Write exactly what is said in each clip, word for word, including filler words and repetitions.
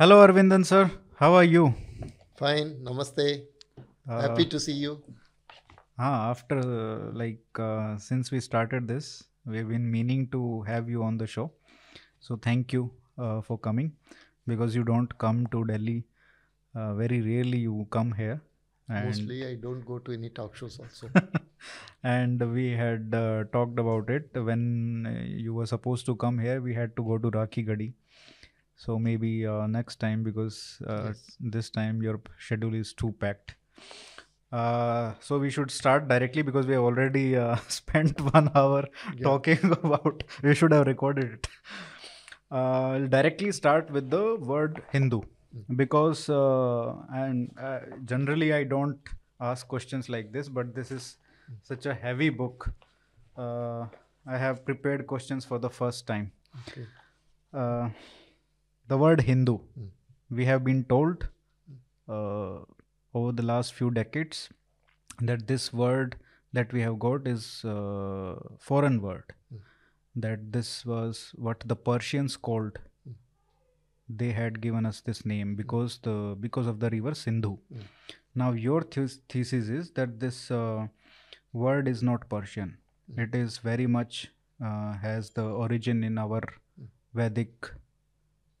Hello Arvindan sir, how are you? Fine, namaste. Uh, Happy to see you. Ah, after uh, like uh, since we started this, we've been meaning to have you on the show. So thank you uh, for coming, because you don't come to Delhi. Uh, very rarely you come here. And mostly I don't go to any talk shows also. And we had uh, talked about it when you were supposed to come here. We had to go to Rakhi Gadi. So maybe uh, next time, because uh, yes. this time your schedule is too packed. Uh, so we should start directly, because we have already uh, spent one hour yeah. talking about, we should have recorded it. Uh, I'll directly start with the word Hindu, because uh, and uh, generally I don't ask questions like this, but this is such a heavy book. Uh, I have prepared questions for the first time. Okay. Uh, The word Hindu, mm. we have been told uh, over the last few decades that this word that we have got is a foreign word, mm. that this was what the Persians called. Mm. They had given us this name because, the, because of the river Sindhu. Mm. Now your th- thesis is that this uh, word is not Persian. Mm. It is very much uh, has the origin in our mm. Vedic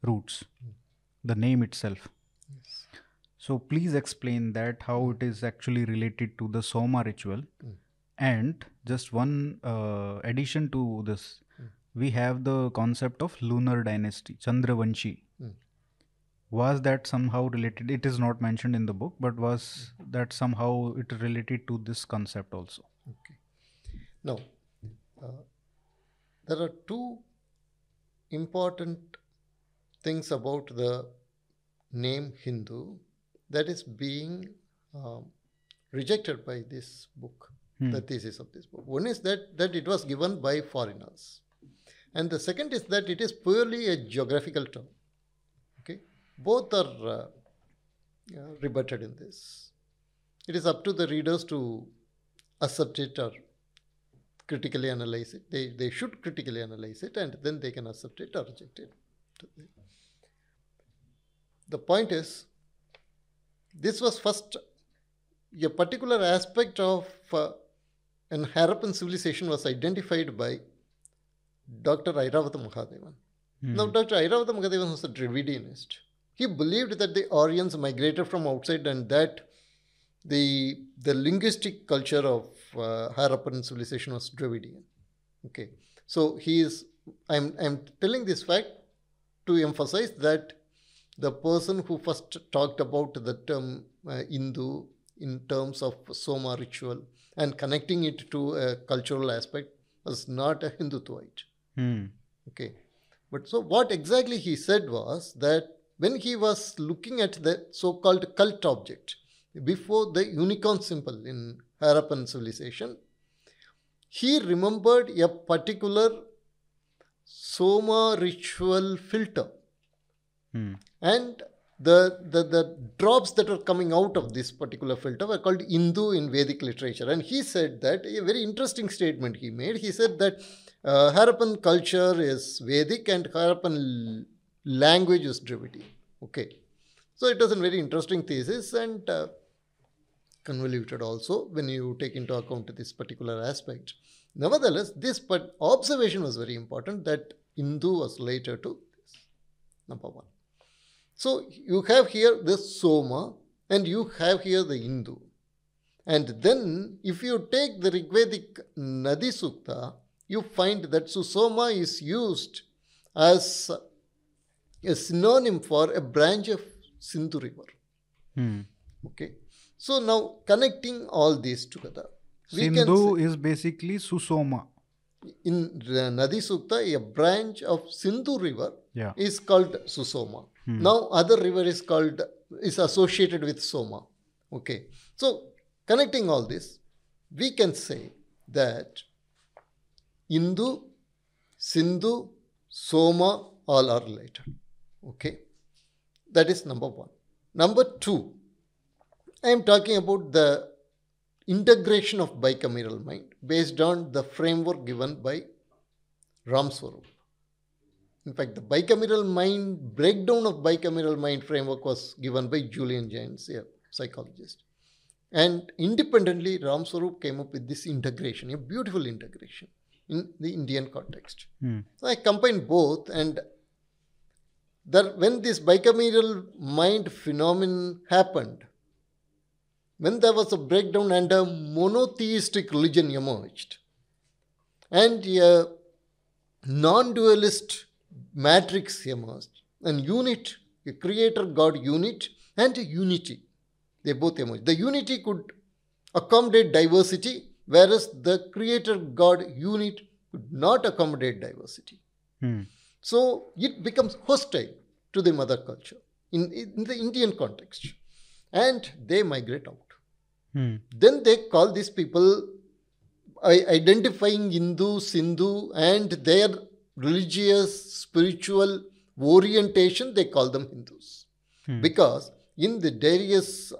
roots, the name itself. Yes. So please explain that, how it is actually related to the Soma ritual. Mm. And just one uh, addition to this, mm. we have the concept of lunar dynasty, Chandravanshi. Mm. Was that somehow related? It is not mentioned in the book, but was mm. that somehow it related to this concept also? Okay. No. Uh, there are two important things about the name Hindu that is being um, rejected by this book, hmm. the thesis of this book. One is that, that it was given by foreigners. And the second is that it is purely a geographical term. Okay? Both are uh, uh, rebutted in this. It is up to the readers to accept it or critically analyze it. They, they should critically analyze it, and then they can accept it or reject it. The point is, this was first a particular aspect of uh, an Harappan civilization was identified by Doctor Airavata Mahadevan. Mm. Now, Doctor Airavata Mahadevan was a Dravidianist. He believed that the Aryans migrated from outside, and that the, the linguistic culture of uh, Harappan civilization was Dravidian. Okay. So, he is, I'm, I'm telling this fact to emphasize that the person who first talked about the term uh, Hindu in terms of Soma ritual and connecting it to a cultural aspect was not a Hindutvaite. Hmm. Okay. But so what exactly he said was that when he was looking at the so-called cult object before the unicorn symbol in Harappan civilization, he remembered a particular Soma ritual filter. Hmm. And the, the, the drops that are coming out of this particular filter were called Indu in Vedic literature. And he said that, a very interesting statement he made, he said that uh, Harappan culture is Vedic and Harappan language is Dravidian. Okay. So it was a very interesting thesis, and uh, convoluted also when you take into account this particular aspect. Nevertheless, this but observation was very important, that Hindu was later to this, number one. So you have here this Soma, and you have here the Hindu. And then if you take the Rigvedic Nadi Sukta, you find that Susoma is used as a synonym for a branch of Sindhu river. Hmm. Okay. So now connecting all these together. Sindhu is basically Susoma. In Nadi Sukta, a branch of Sindhu river yeah. is called Susoma. Hmm. Now other river is called, is associated with Soma. Okay. So connecting all this, we can say that Hindu, Sindhu, Soma all are related. Okay. That is number one. Number two, I am talking about the integration of bicameral mind based on the framework given by Ram Swarup In fact, the bicameral mind, breakdown of bicameral mind framework was given by Julian Jaynes, a psychologist. And independently, Ram Swarup came up with this integration, a beautiful integration in the Indian context. Hmm. So I combined both, and there, when this bicameral mind phenomenon happened, when there was a breakdown and a monotheistic religion emerged, and a non-dualist matrix emerged, and unit, a creator-God unit, and a unity. They both emerged. The unity could accommodate diversity, whereas the creator-God unit could not accommodate diversity. Hmm. So it becomes hostile to the mother culture in, in the Indian context. And they migrate out. Hmm. Then they call these people identifying Hindu, Sindhu, and their religious, spiritual orientation, they call them Hindus. Hmm. Because in the various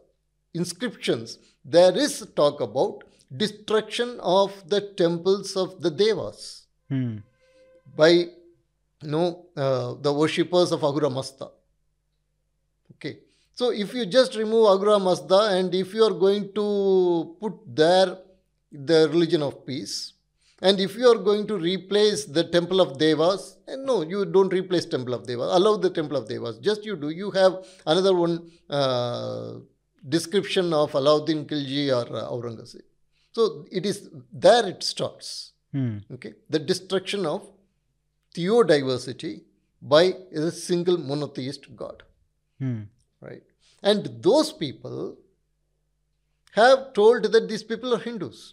inscriptions, there is talk about destruction of the temples of the Devas hmm. by you know, uh, the worshippers of Ahura Mazda. Okay. So if you just remove Ahura Mazda and if you are going to put there the religion of peace, and if you are going to replace the temple of Devas, and no, you don't replace temple of Devas, allow the temple of Devas, just you do, you have another one uh, description of Alauddin Khilji or uh, Aurangzeb. So it is, there it starts, hmm. okay, the destruction of theodiversity by a single monotheist god, hmm. right, and those people have told that these people are Hindus.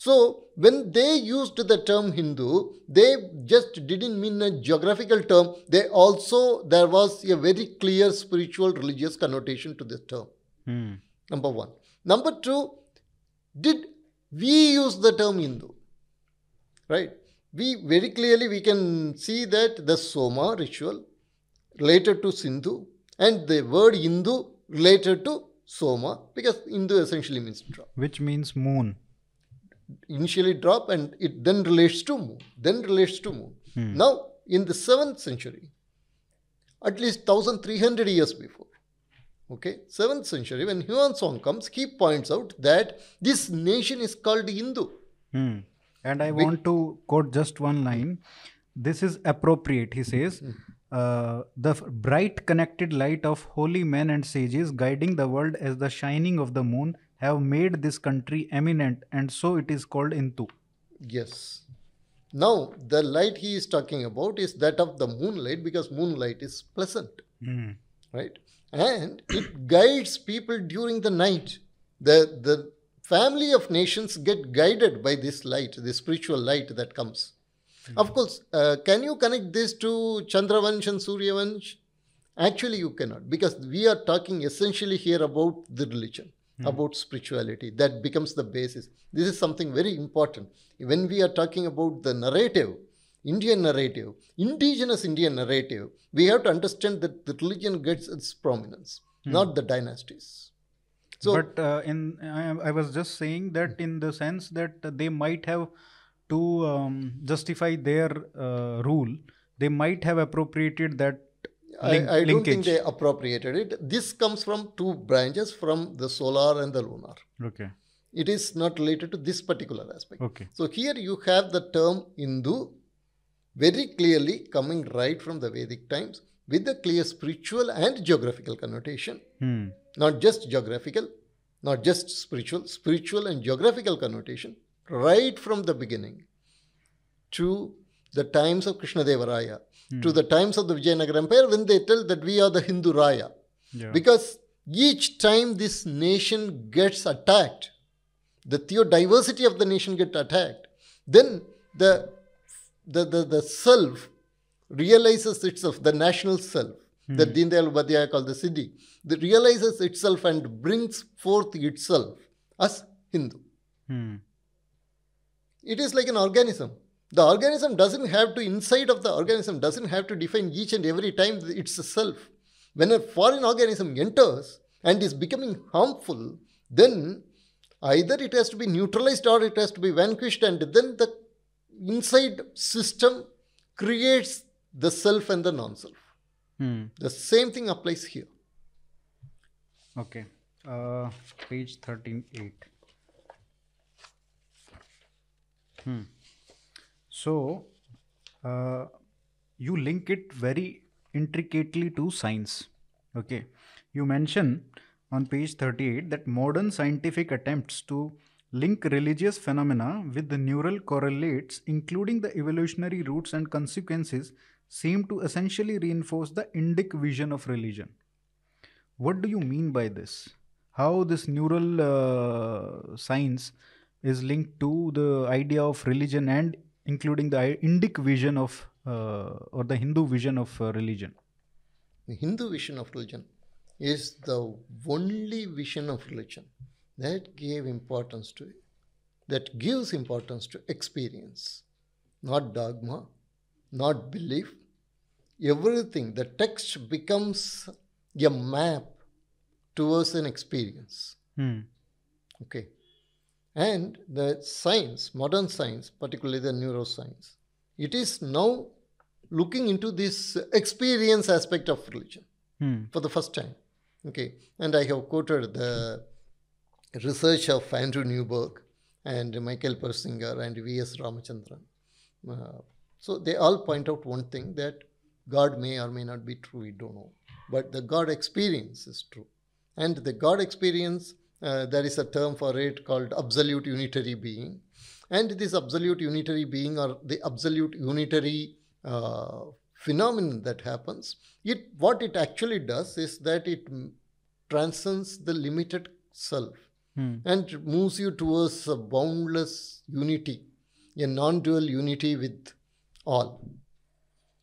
So when they used the term Hindu, they just didn't mean a geographical term. They also, there was a very clear spiritual religious connotation to this term. Hmm. Number one. Number two, did we use the term Hindu? Right? We very clearly, we can see that the Soma ritual related to Sindhu and the word Hindu related to Soma, because Hindu essentially means drop. Which means moon. Initially drop, and it then relates to moon. Then relates to moon. Hmm. Now, in the seventh century, at least thirteen hundred years before, okay, seventh century, when Hwang Song comes, he points out that this nation is called Hindu. Hmm. And I want to quote just one line. This is appropriate, he says. Hmm. Uh, the bright connected light of holy men and sages guiding the world as the shining of the moon have made this country eminent, and so it is called Hindu. Yes. Now, the light he is talking about is that of the moonlight, because moonlight is pleasant, mm. right? And it guides people during the night. The, the family of nations get guided by this light, the spiritual light that comes. Of course, uh, can you connect this to Chandravansh and Suryavansh? Actually, you cannot, because we are talking essentially here about the religion, mm. about spirituality. That becomes the basis. This is something very important. When we are talking about the narrative, Indian narrative, indigenous Indian narrative, we have to understand that the religion gets its prominence, mm. not the dynasties. So, but uh, in I, I was just saying that in the sense that they might have to um, justify their uh, rule, they might have appropriated that link I, I linkage. I don't think they appropriated it. This comes from two branches, from the solar and the lunar. Okay. It is not related to this particular aspect. Okay. So here you have the term Hindu very clearly coming right from the Vedic times with a clear spiritual and geographical connotation. Hmm. Not just geographical, not just spiritual, spiritual and geographical connotation. Right from the beginning, to the times of Krishnadevaraya, hmm. to the times of the Vijayanagara Empire, when they tell that we are the Hindu Raya. Yeah. Because each time this nation gets attacked, the theodiversity of the nation gets attacked, then the, the, the, the self realizes itself, the national self, hmm. that Deendayal Upadhyaya called the Siddhi, that realizes itself and brings forth itself as Hindu. Hmm. It is like an organism. The organism doesn't have to, inside of the organism, doesn't have to define each and every time it's a self. When a foreign organism enters and is becoming harmful, then either it has to be neutralized or it has to be vanquished, and then the inside system creates the self and the non-self. Hmm. The same thing applies here. Okay. Uh, page thirteen eight. Hmm. So, uh, you link it very intricately to science. Okay. You mention on page thirty-eight that modern scientific attempts to link religious phenomena with the neural correlates, including the evolutionary roots and consequences, seem to essentially reinforce the Indic vision of religion. What do you mean by this? How this neural uh, science is linked to the idea of religion and including the Indic vision of uh, or the Hindu vision of uh, religion? The Hindu vision of religion is the only vision of religion that gave importance to it, that gives importance to experience, not dogma, not belief. Everything, the text becomes a map towards an experience. Hmm. Okay. And the science, modern science, particularly the neuroscience, it is now looking into this experience aspect of religion hmm. for the first time. Okay. And I have quoted the research of Andrew Newberg and Michael Persinger and V S Ramachandran. Uh, so they all point out one thing, that God may or may not be true, we don't know. But the God experience is true. And the God experience, uh, there is a term for it called absolute unitary being. And this absolute unitary being, or the absolute unitary uh, phenomenon that happens, it what it actually does is that it transcends the limited self. Hmm. And moves you towards a boundless unity, a non-dual unity with all.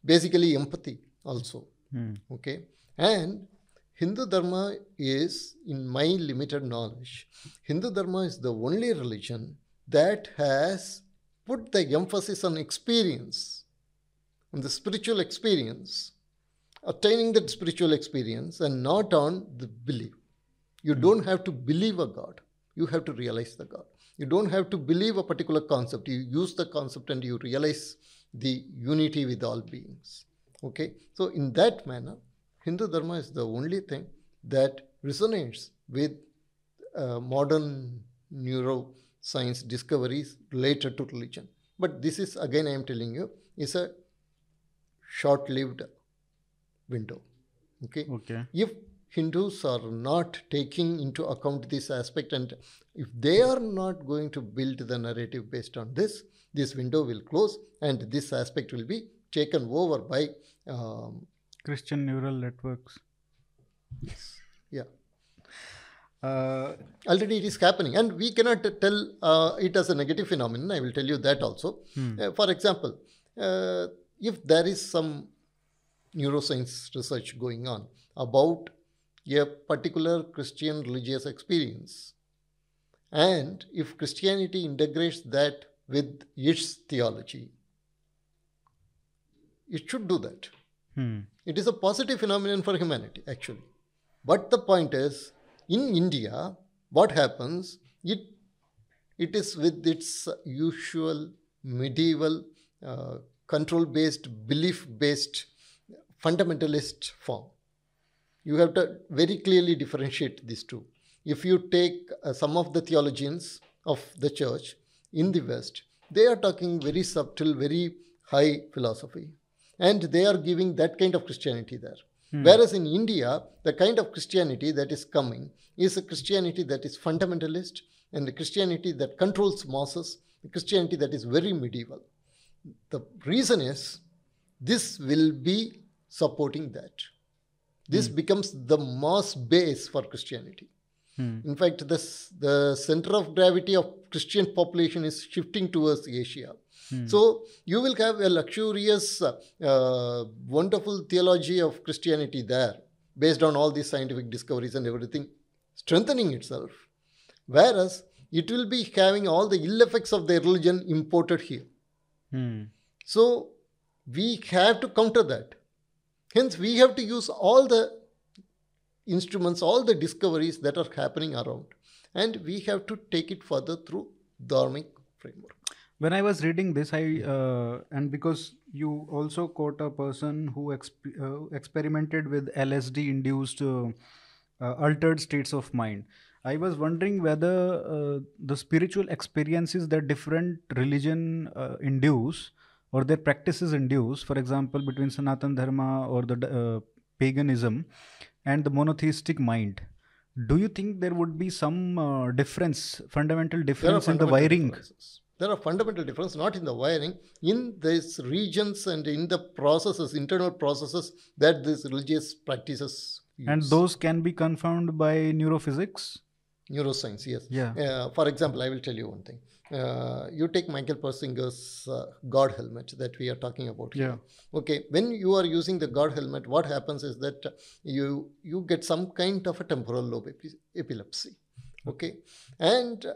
Basically empathy also. Hmm. Okay. And Hindu Dharma is, in my limited knowledge, Hindu Dharma is the only religion that has put the emphasis on experience, on the spiritual experience, attaining that spiritual experience, and not on the belief. You don't have to believe a God. You have to realize the God. You don't have to believe a particular concept. You use the concept and you realize the unity with all beings. Okay? So in that manner, Hindu Dharma is the only thing that resonates with uh, modern neuroscience discoveries related to religion. But this is, again I am telling you, is a short-lived window. Okay? Okay. If Hindus are not taking into account this aspect, and if they are not going to build the narrative based on this, this window will close and this aspect will be taken over by um, Christian neural networks. Yes. Yeah. Uh, Already it is happening, and we cannot tell uh, it as a negative phenomenon. I will tell you that also. Hmm. Uh, for example, uh, if there is some neuroscience research going on about a particular Christian religious experience, and if Christianity integrates that with its theology, it should do that. Hmm. It is a positive phenomenon for humanity, actually. But the point is, in India, what happens? It, it is with its usual medieval uh, control-based, belief-based, fundamentalist form. You have to very clearly differentiate these two. If you take uh, some of the theologians of the church in the West, they are talking very subtle, very high philosophy. And they are giving that kind of Christianity there. Hmm. Whereas in India, the kind of Christianity that is coming is a Christianity that is fundamentalist, and a Christianity that controls masses, a Christianity that is very medieval. The reason is, this will be supporting that. This hmm. becomes the mass base for Christianity. Hmm. In fact, this, the center of gravity of Christian population is shifting towards Asia. Hmm. So, you will have a luxurious, uh, wonderful theology of Christianity there, based on all these scientific discoveries and everything, strengthening itself. Whereas, it will be having all the ill effects of their religion imported here. Hmm. So, we have to counter that. Hence, we have to use all the instruments, all the discoveries that are happening around. And we have to take it further through dharmic framework. When I was reading this, I uh, and because you also quote a person who exp- uh, experimented with L S D induced uh, uh, altered states of mind, I was wondering whether uh, the spiritual experiences that different religion uh, induce or their practices induce, for example, between Sanatan Dharma or the uh, paganism and the monotheistic mind, do you think there would be some uh, difference, fundamental There are difference in the fundamental wiring? differences. There are fundamental differences, not in the wiring, in these regions and in the processes, internal processes that these religious practices And use. those can be confirmed by neurophysics? Neuroscience, yes. Yeah. Uh, for example, I will tell you one thing. Uh, you take Michael Persinger's uh, God helmet that we are talking about Yeah. here. Okay, when you are using the God helmet, what happens is that uh, you you get some kind of a temporal lobe epi- epilepsy. Okay, and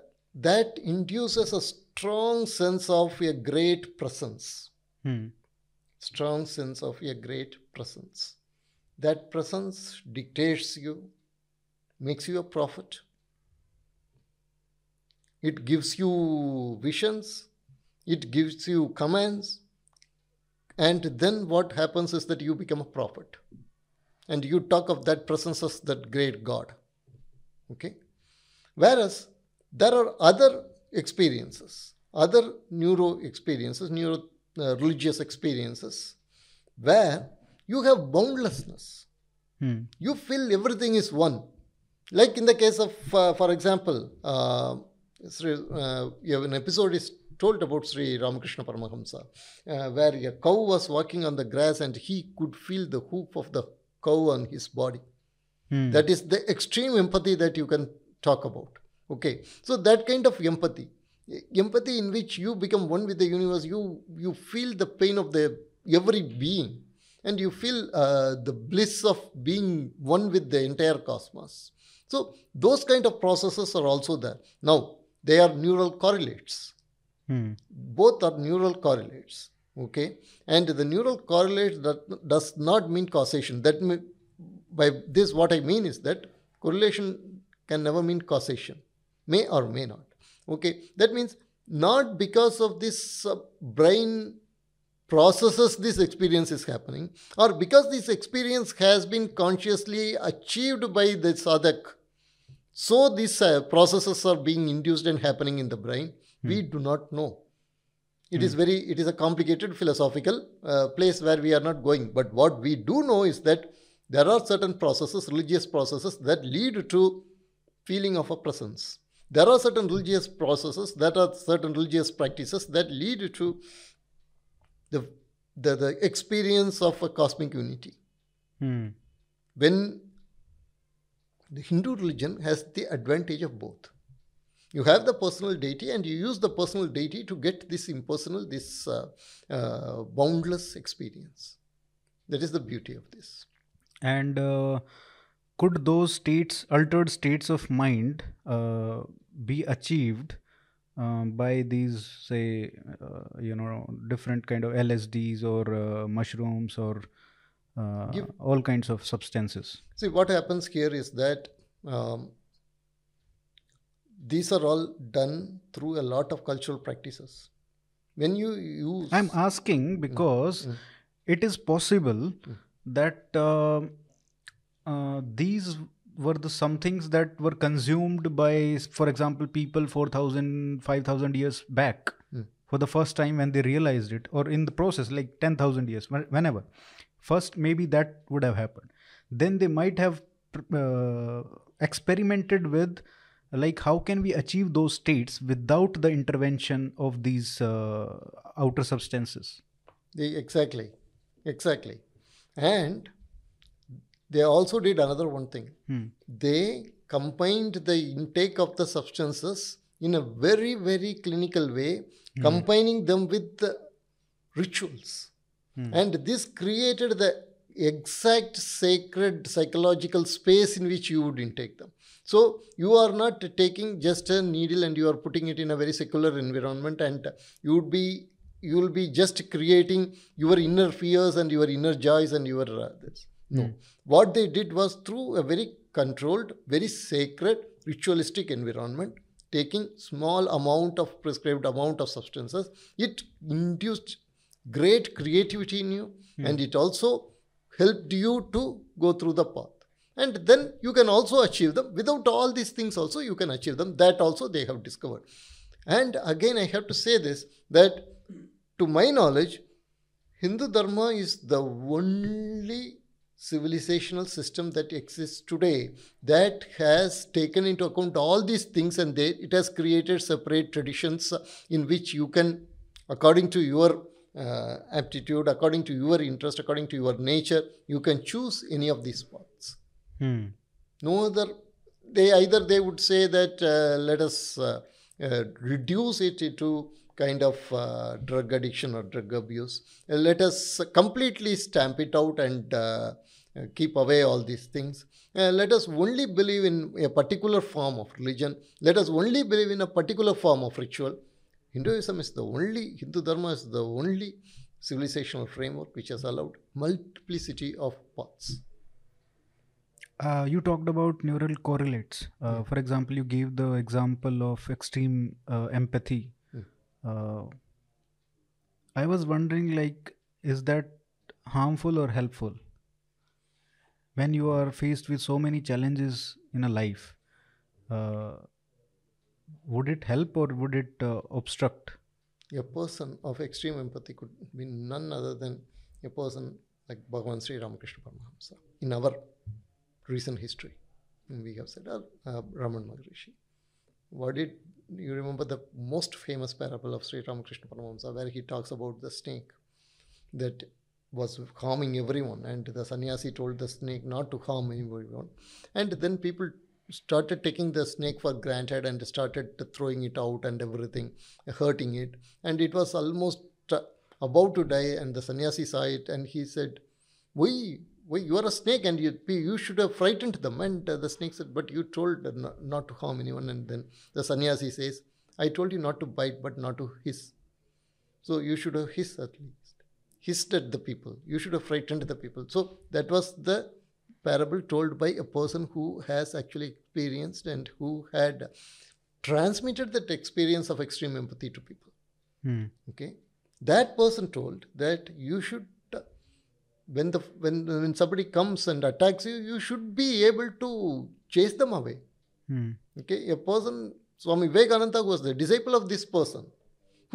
that induces a strong sense of a great presence. Hmm. Strong sense of a great presence. That presence dictates you, makes you a prophet. It gives you visions, it gives you commands, and then what happens is that you become a prophet. And you talk of that presence as that great God. Okay? Whereas there are other experiences, other neuro experiences, neuro uh, religious experiences, where you have boundlessness. Hmm. You feel everything is one. Like in the case of, uh, for example, uh, Sri, uh, you have an episode is told about Sri Ramakrishna Paramahamsa, uh, where a cow was walking on the grass and he could feel the hoof of the cow on his body. Hmm. That is the extreme empathy that you can talk about. Okay, so that kind of empathy, empathy in which you become one with the universe, you you feel the pain of the every being, and you feel uh, the bliss of being one with the entire cosmos. So those kind of processes are also there. Now, they are neural correlates. Hmm. Both are neural correlates. Okay, and the neural correlate that does not mean causation. That may, by this, what I mean is that correlation can never mean causation, may or may not. Okay, that means not because of this uh, brain processes this experience is happening, or because this experience has been consciously achieved by the sadhak. So these uh, processes are being induced and happening in the brain. Hmm. We do not know. It Hmm. is very. It is a complicated philosophical uh, place where we are not going. But what we do know is that there are certain processes, religious processes, that lead to feeling of a presence. There are certain religious processes, that are certain religious practices that lead to the the, the experience of a cosmic unity. Hmm. When the Hindu religion has the advantage of both. You have the personal deity and you use the personal deity to get this impersonal, this uh, uh, boundless experience. That is the beauty of this. And uh, could those states, altered states of mind, uh, be achieved um, by these, say, uh, you know, different kind of L S Ds or uh, mushrooms or uh, Give- all kinds of substances? See, what happens here is that um, these are all done through a lot of cultural practices. When you use, I'm asking because Mm. it is possible that uh, uh, these were the some things that were consumed by, for example, people four thousand, five thousand years back Mm. for the first time when they realized it, or in the process, like ten thousand years, wh- whenever. First, maybe that would have happened. Then they might have pr- uh, experimented with, like, how can we achieve those states without the intervention of these uh, outer substances? they, exactly, exactly, and they also did another one thing. Hmm. They combined the intake of the substances in a very, very clinical way, combining them with the rituals. And this created the exact sacred psychological space in which you would intake them. So you are not taking just a needle and you are putting it in a very secular environment, and you would be you will be just creating your inner fears and your inner joys and your uh, this. No. What they did was through a very controlled, very sacred, ritualistic environment, taking small amount of prescribed amount of substances, it induced great creativity in you, hmm. and it also helped you to go through the path. And then you can also achieve them. Without all these things also, you can achieve them. That also they have discovered. And again, I have to say this, that to my knowledge, Hindu Dharma is the only civilizational system that exists today that has taken into account all these things, and they, it has created separate traditions in which you can, according to your uh, aptitude, according to your interest, according to your nature, you can choose any of these paths. Hmm. No other, they either they would say that uh, let us uh, uh, reduce it to kind of uh, drug addiction or drug abuse. Uh, let us completely stamp it out and uh, keep away all these things. Uh, let us only believe in a particular form of religion. Let us only believe in a particular form of ritual. Hinduism is the only, Hindu Dharma is the only civilizational framework which has allowed multiplicity of paths. Uh, you talked about neural correlates. Uh, yeah. For example, you gave the example of extreme uh, empathy. Yeah. Uh, I was wondering, like, is that harmful or helpful? When you are faced with so many challenges in a life, uh, would it help or would it uh, obstruct? A person of extreme empathy could be none other than a person like Bhagavan Sri Ramakrishna Paramahamsa in our recent history, and we have said uh, uh, Ramana Maharishi. What did you remember? The most famous parable of Sri Ramakrishna Paramahamsa, where he talks about the snake that was harming everyone, and the sannyasi told the snake not to harm anyone, and then people started taking the snake for granted and started throwing it out and everything, hurting it, and it was almost uh, about to die, and the sannyasi saw it and he said, "We. Well, you are a snake and you, you should have frightened them." And uh, the snake said, "But you told uh, not, not to harm anyone." And then the sannyasi says, "I told you not to bite, but not to hiss. So you should have hissed at least. Hissed at the people. You should have frightened the people." So that was the parable told by a person who has actually experienced and who had transmitted that experience of extreme empathy to people. Hmm. Okay, that person told that you should, When the when when somebody comes and attacks you, you should be able to chase them away. Hmm. Okay, a person, Swami Vivekananda was the disciple of this person,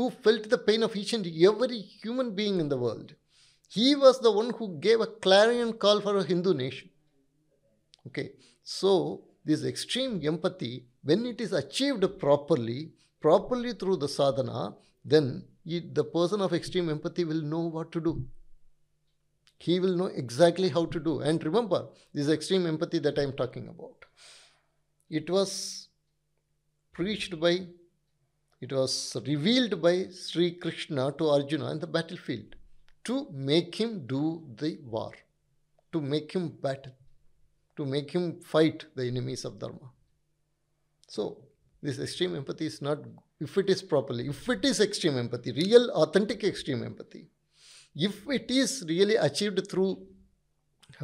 who felt the pain of each and every human being in the world. He was the one who gave a clarion call for a Hindu nation. Okay, so this extreme empathy, when it is achieved properly, properly through the sadhana, then it, the person of extreme empathy will know what to do. He will know exactly how to do. And remember, this extreme empathy that I am talking about, it was preached by, it was revealed by Sri Krishna to Arjuna in the battlefield to make him do the war, to make him battle, to make him fight the enemies of Dharma. So, this extreme empathy is not, if it is properly, if it is extreme empathy, real authentic extreme empathy, if it is really achieved through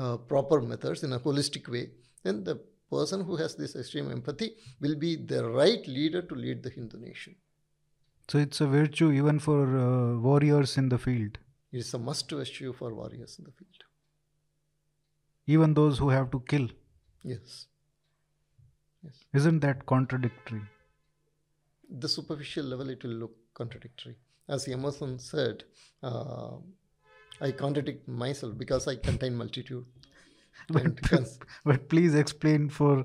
uh, proper methods in a holistic way, then the person who has this extreme empathy will be the right leader to lead the Hindu nation. So it's a virtue even for uh, warriors in the field. It's a must virtue for warriors in the field. Even those who have to kill. Yes. Yes. Isn't that contradictory? The superficial level it will look contradictory. As Emerson said, uh, I contradict myself because I contain multitude. but, cons- but please explain for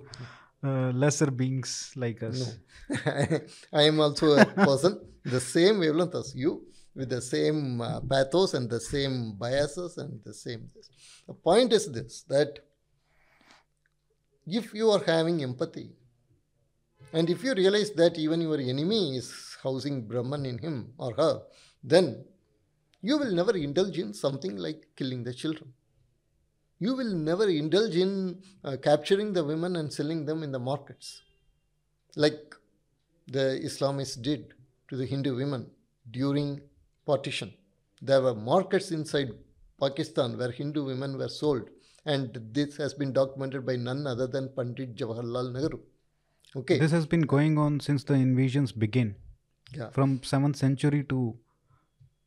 uh, lesser beings like us. No. I am also a person, the same wavelength as you, with the same uh, pathos and the same biases and the same this. The point is this, that if you are having empathy, and if you realize that even your enemy is housing Brahman in him or her, then you will never indulge in something like killing the children. You will never indulge in uh, capturing the women and selling them in the markets, like the Islamists did to the Hindu women during partition. There were markets inside Pakistan where Hindu women were sold, and this has been documented by none other than Pandit Jawaharlal Nehru. Okay. This has been going on since the invasions begin. Yeah. From seventh century to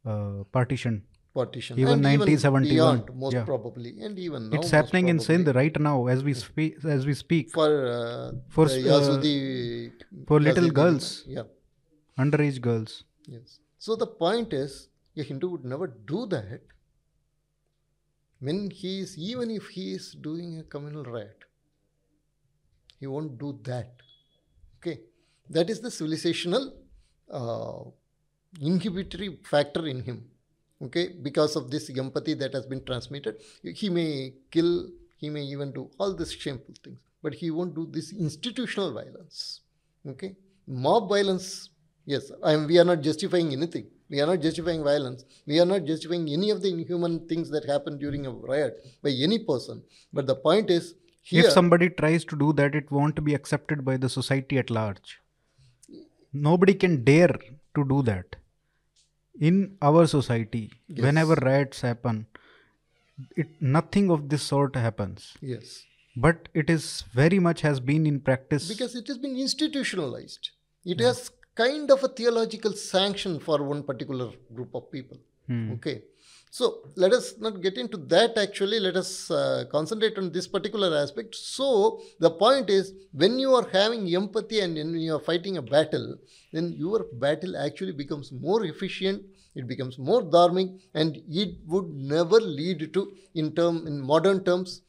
uh, partition. Partition. Even nineteen seventy-one. Most yeah. probably. And even now. It's happening in Sindh right now as we speak. As we speak. For, uh, for, uh, Yazidi, for little Yazidi, girls. Yeah. Underage girls. Yes. So the point is, a Hindu would never do that. When he is, even if he is doing a communal riot, he won't do that. Okay, that is the civilizational uh, inhibitory factor in him. Okay, because of this empathy that has been transmitted, he may kill, he may even do all these shameful things, but he won't do this institutional violence. Okay, mob violence. Yes, I mean, we are not justifying anything. We are not justifying violence. We are not justifying any of the inhuman things that happen during a riot by any person. But the point is, here, if somebody tries to do that, it won't be accepted by the society at large. Nobody can dare to do that. In our society, yes. whenever riots happen, it, nothing of this sort happens. Yes. But it is very much has been in practice. Because it has been institutionalized. It yeah. has kind of a theological sanction for one particular group of people. Hmm. Okay. So, let us not get into that actually, let us uh, concentrate on this particular aspect. So, the point is, when you are having empathy and when you are fighting a battle, then your battle actually becomes more efficient, it becomes more dharmic, and it would never lead to, in, term, in modern terms,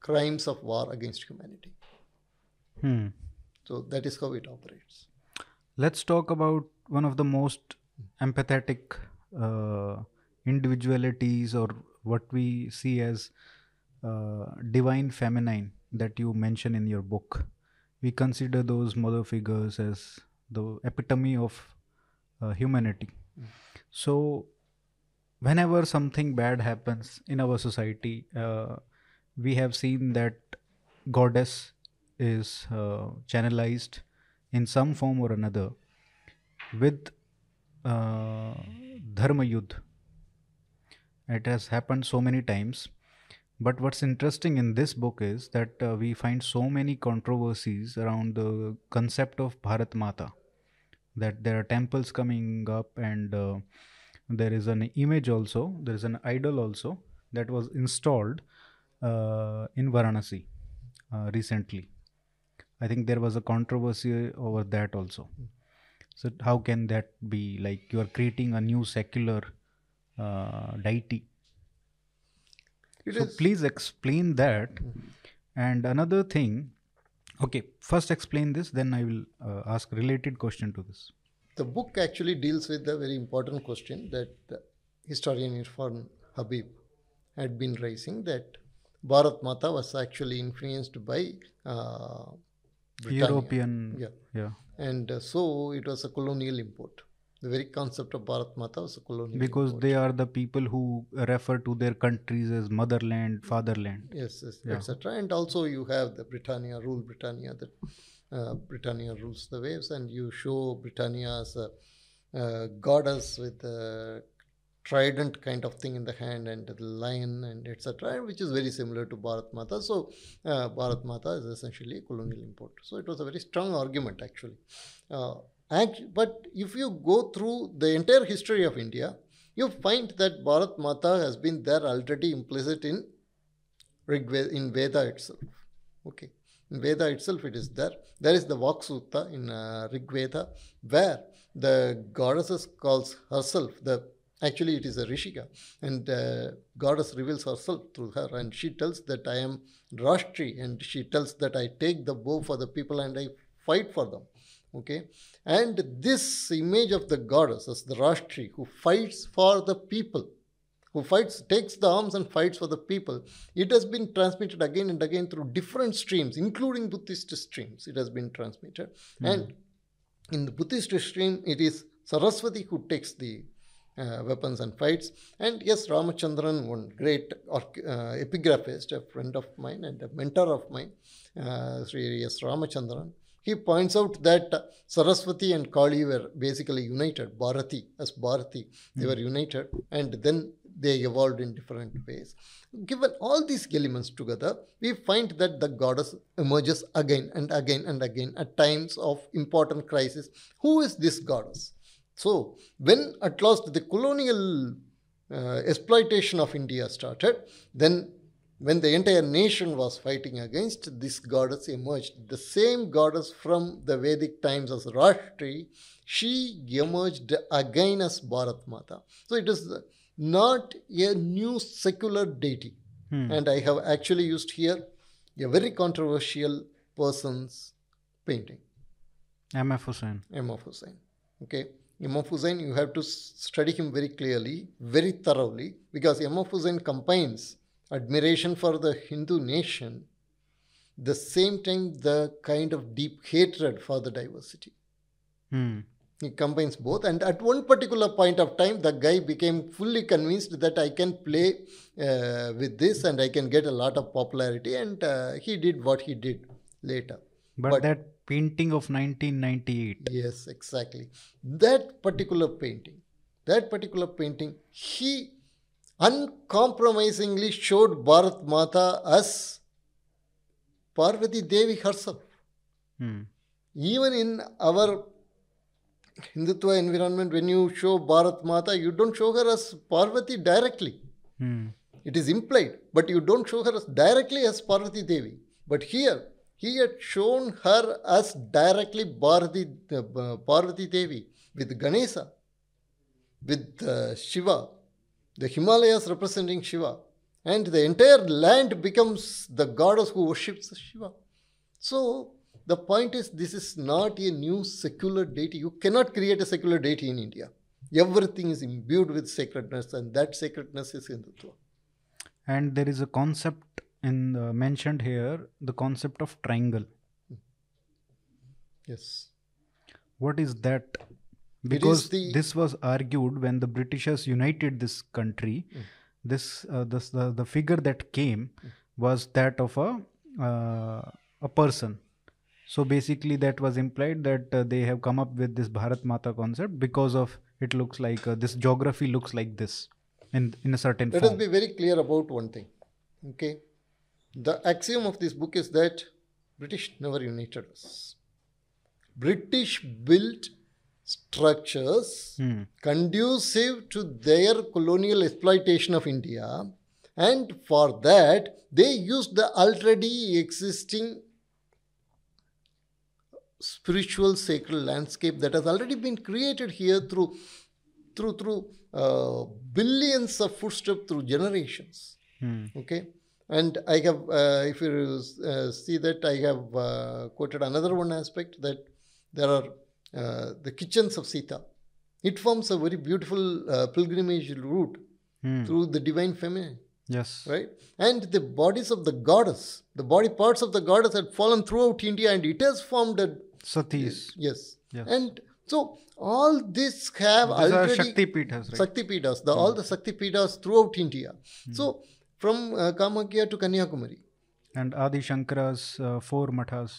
crimes of war against humanity. Hmm. So, that is how it operates. Let's talk about one of the most empathetic uh, individualities, or what we see as uh, divine feminine, that you mention in your book. We consider those mother figures as the epitome of uh, humanity. Mm. So whenever something bad happens in our society, uh, we have seen that goddess is uh, channelized in some form or another with uh, Dharma Yudh. It has happened so many times. But what's interesting in this book is that uh, we find so many controversies around the concept of Bharat Mata. That there are temples coming up, and uh, there is an image also, there is an idol also that was installed uh, in Varanasi uh, recently. I think there was a controversy over that also. So how can that be? Like, you are creating a new secular Uh, deity. It so is. Please explain that. Mm-hmm. And another thing, okay, first explain this, then I will uh, ask related question to this. The book actually deals with a very important question that uh, historian Irfan Habib had been raising, that Bharat Mata was actually influenced by uh, European. Yeah. yeah. And uh, so it was a colonial import. The very concept of Bharat Mata was a colonial. Because import. They are the people who refer to their countries as motherland, fatherland. Yes, yes, yeah. et cetera. And also you have the Britannia, rule Britannia, that uh, Britannia rules the waves, and you show Britannia as a uh, goddess with a trident kind of thing in the hand and the lion and et cetera, which is very similar to Bharat Mata. So, uh, Bharat Mata is essentially a colonial import. So, it was a very strong argument actually. Uh, But if you go through the entire history of India, you find that Bharat Mata has been there already implicit in Rigveda, in Veda itself. Okay, in Veda itself it is there. There is the Vak Sutta in uh, Rigveda, where the goddess calls herself, the actually it is a Rishika, and the goddess reveals herself through her, and she tells that I am Rashtri, and she tells that I take the bow for the people and I fight for them. Okay, and this image of the goddess as the Rashtri, who fights for the people, who fights, takes the arms and fights for the people, it has been transmitted again and again through different streams, including Buddhist streams. It has been transmitted. Mm. And in the Buddhist stream, it is Saraswati who takes the uh, weapons and fights. And yes, Ramachandran, one great uh, epigraphist, a friend of mine and a mentor of mine, uh, Sri S. Ramachandran, he points out that uh, Saraswati and Kali were basically united, Bharati, as Bharati, they mm. were united, and then they evolved in different ways. Given all these elements together, we find that the goddess emerges again and again and again at times of important crisis. Who is this goddess? So when at last the colonial uh, exploitation of India started, then when the entire nation was fighting against, this goddess emerged. The same goddess from the Vedic times as Rashti, she emerged again as Bharat Mata. So it is not a new secular deity. Hmm. And I have actually used here a very controversial person's painting. M F Hussain. M F Hussain. Okay. M F Hussain, you have to study him very clearly, very thoroughly, because M F Hussain combines admiration for the Hindu nation, the same time the kind of deep hatred for the diversity. Hmm. He combines both, and at one particular point of time, the guy became fully convinced that I can play uh, with this and I can get a lot of popularity, and uh, he did what he did later. But, but that painting of nineteen ninety-eight. Yes, exactly. That particular painting, that particular painting, he uncompromisingly showed Bharat Mata as Parvati Devi herself. Hmm. Even in our Hindutva environment, when you show Bharat Mata, you don't show her as Parvati directly. Hmm. It is implied, but you don't show her as directly as Parvati Devi. But here, he had shown her as directly Bharati, uh, Parvati Devi with Ganesha, with uh, Shiva. The Himalayas representing Shiva, and the entire land becomes the goddess who worships Shiva. So the point is, this is not a new secular deity. You cannot create a secular deity in India. Everything is imbued with sacredness, and that sacredness is Hindutva. And there is a concept in the, mentioned here, the concept of triangle. Yes. What is that? Because the, this was argued when the Britishers united this country, mm. this, uh, this the, the figure that came mm. was that of a uh, a person. So basically that was implied that uh, they have come up with this Bharat Mata concept because of it looks like uh, this geography looks like this in, in a certain form. Let us be very clear about one thing. Okay, the axiom of this book is that British never united us. British built structures hmm. conducive to their colonial exploitation of India, and for that they used the already existing spiritual sacred landscape that has already been created here through through through uh, billions of footsteps through generations. Hmm. Okay, and I have uh, if you uh, see that I have uh, quoted another one aspect, that there are Uh, the kitchens of Sita. It forms a very beautiful uh, pilgrimage route hmm. through the divine feminine. Yes. Right? And the bodies of the goddess, the body parts of the goddess had fallen throughout India, and it has formed a... Satis. Uh, yes. yes. And so all these have These already... Shakti Peethas, right? Shakti Peethas. The, hmm. All the Shakti Peethas throughout India. Hmm. So from uh, Kamakya to Kanyakumari. And Adi Shankara's uh, four mathas.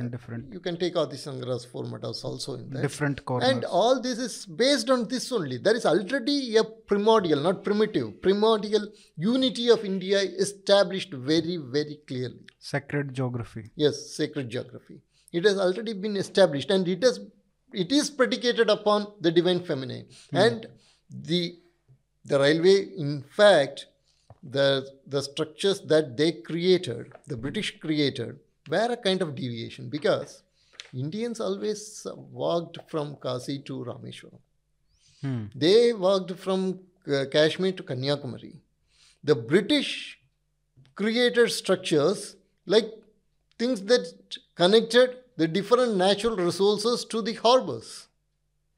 And different. You can take out the Sangha's formatas also in that. Different corners. And all this is based on this only. There is already a primordial, not primitive, primordial unity of India established very, very clearly. Sacred geography. Yes, sacred geography. It has already been established, and it has, it is predicated upon the divine feminine. Hmm. And the, the railway, in fact, the, the structures that they created, the British created, were a kind of deviation, because Indians always walked from Kasi to Rameshwaram. Hmm. They walked from uh, Kashmir to Kanyakumari. The British created structures like things that connected the different natural resources to the harbors.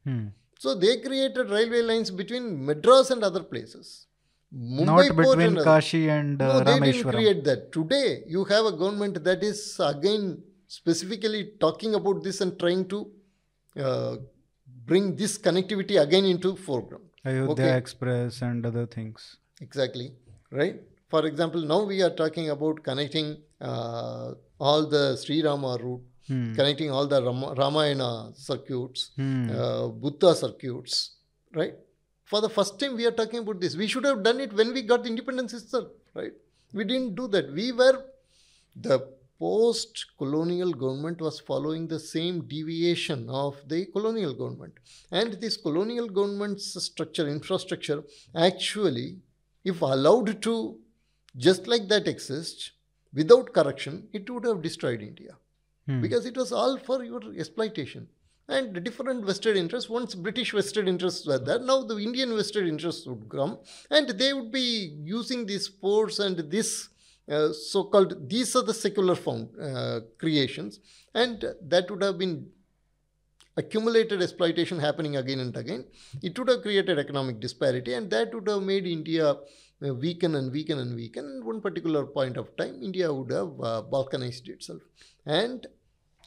Hmm. So they created railway lines between Madras and other places. Mumbai Not between and Kashi and uh, no, they Rameshwaram. Didn't create that. Today, you have a government that is again specifically talking about this and trying to uh, bring this connectivity again into foreground. Ayodhya okay. Express and other things. Exactly. Right? For example, now we are talking about connecting uh, all the Sri Rama route, hmm. connecting all the Ram Ramayana circuits, hmm. uh, Buddha circuits. Right? For the first time we are talking about this. We should have done it when we got independence itself, right? We didn't do that. We were, the post-colonial government was following the same deviation of the colonial government. And this colonial government's structure, infrastructure, actually, if allowed to just like that exist, without correction, it would have destroyed India. Hmm. Because it was all for your exploitation. And different vested interests, once British vested interests were there, now the Indian vested interests would come, and they would be using this force and this uh, so-called, these are the secular found, uh, creations, and that would have been accumulated exploitation happening again and again. It would have created economic disparity, and that would have made India uh, weaken and weaken and weaken. At one particular point of time, India would have uh, balkanized itself. And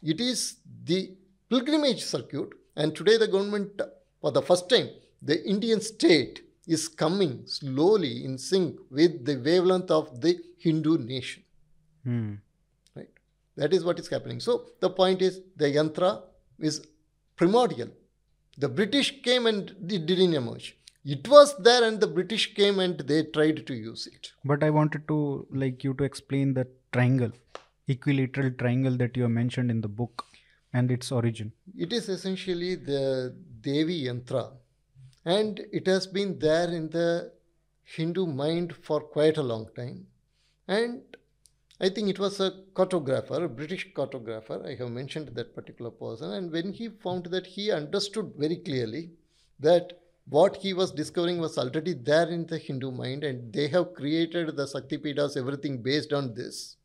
it is the pilgrimage circuit, and today the government, for the first time, the Indian state is coming slowly in sync with the wavelength of the Hindu nation. Hmm. Right? That is what is happening. So the point is, the yantra is primordial. The British came and it didn't emerge. It was there and the British came and they tried to use it. But I wanted to, like you to explain the triangle, equilateral triangle that you have mentioned in the book. And its origin. It is essentially the Devi Yantra, and it has been there in the Hindu mind for quite a long time. And I think it was a cartographer, a British cartographer, I have mentioned that particular person, and when he found that, he understood very clearly that what he was discovering was already there in the Hindu mind, and they have created the Saktipidas, everything based on this.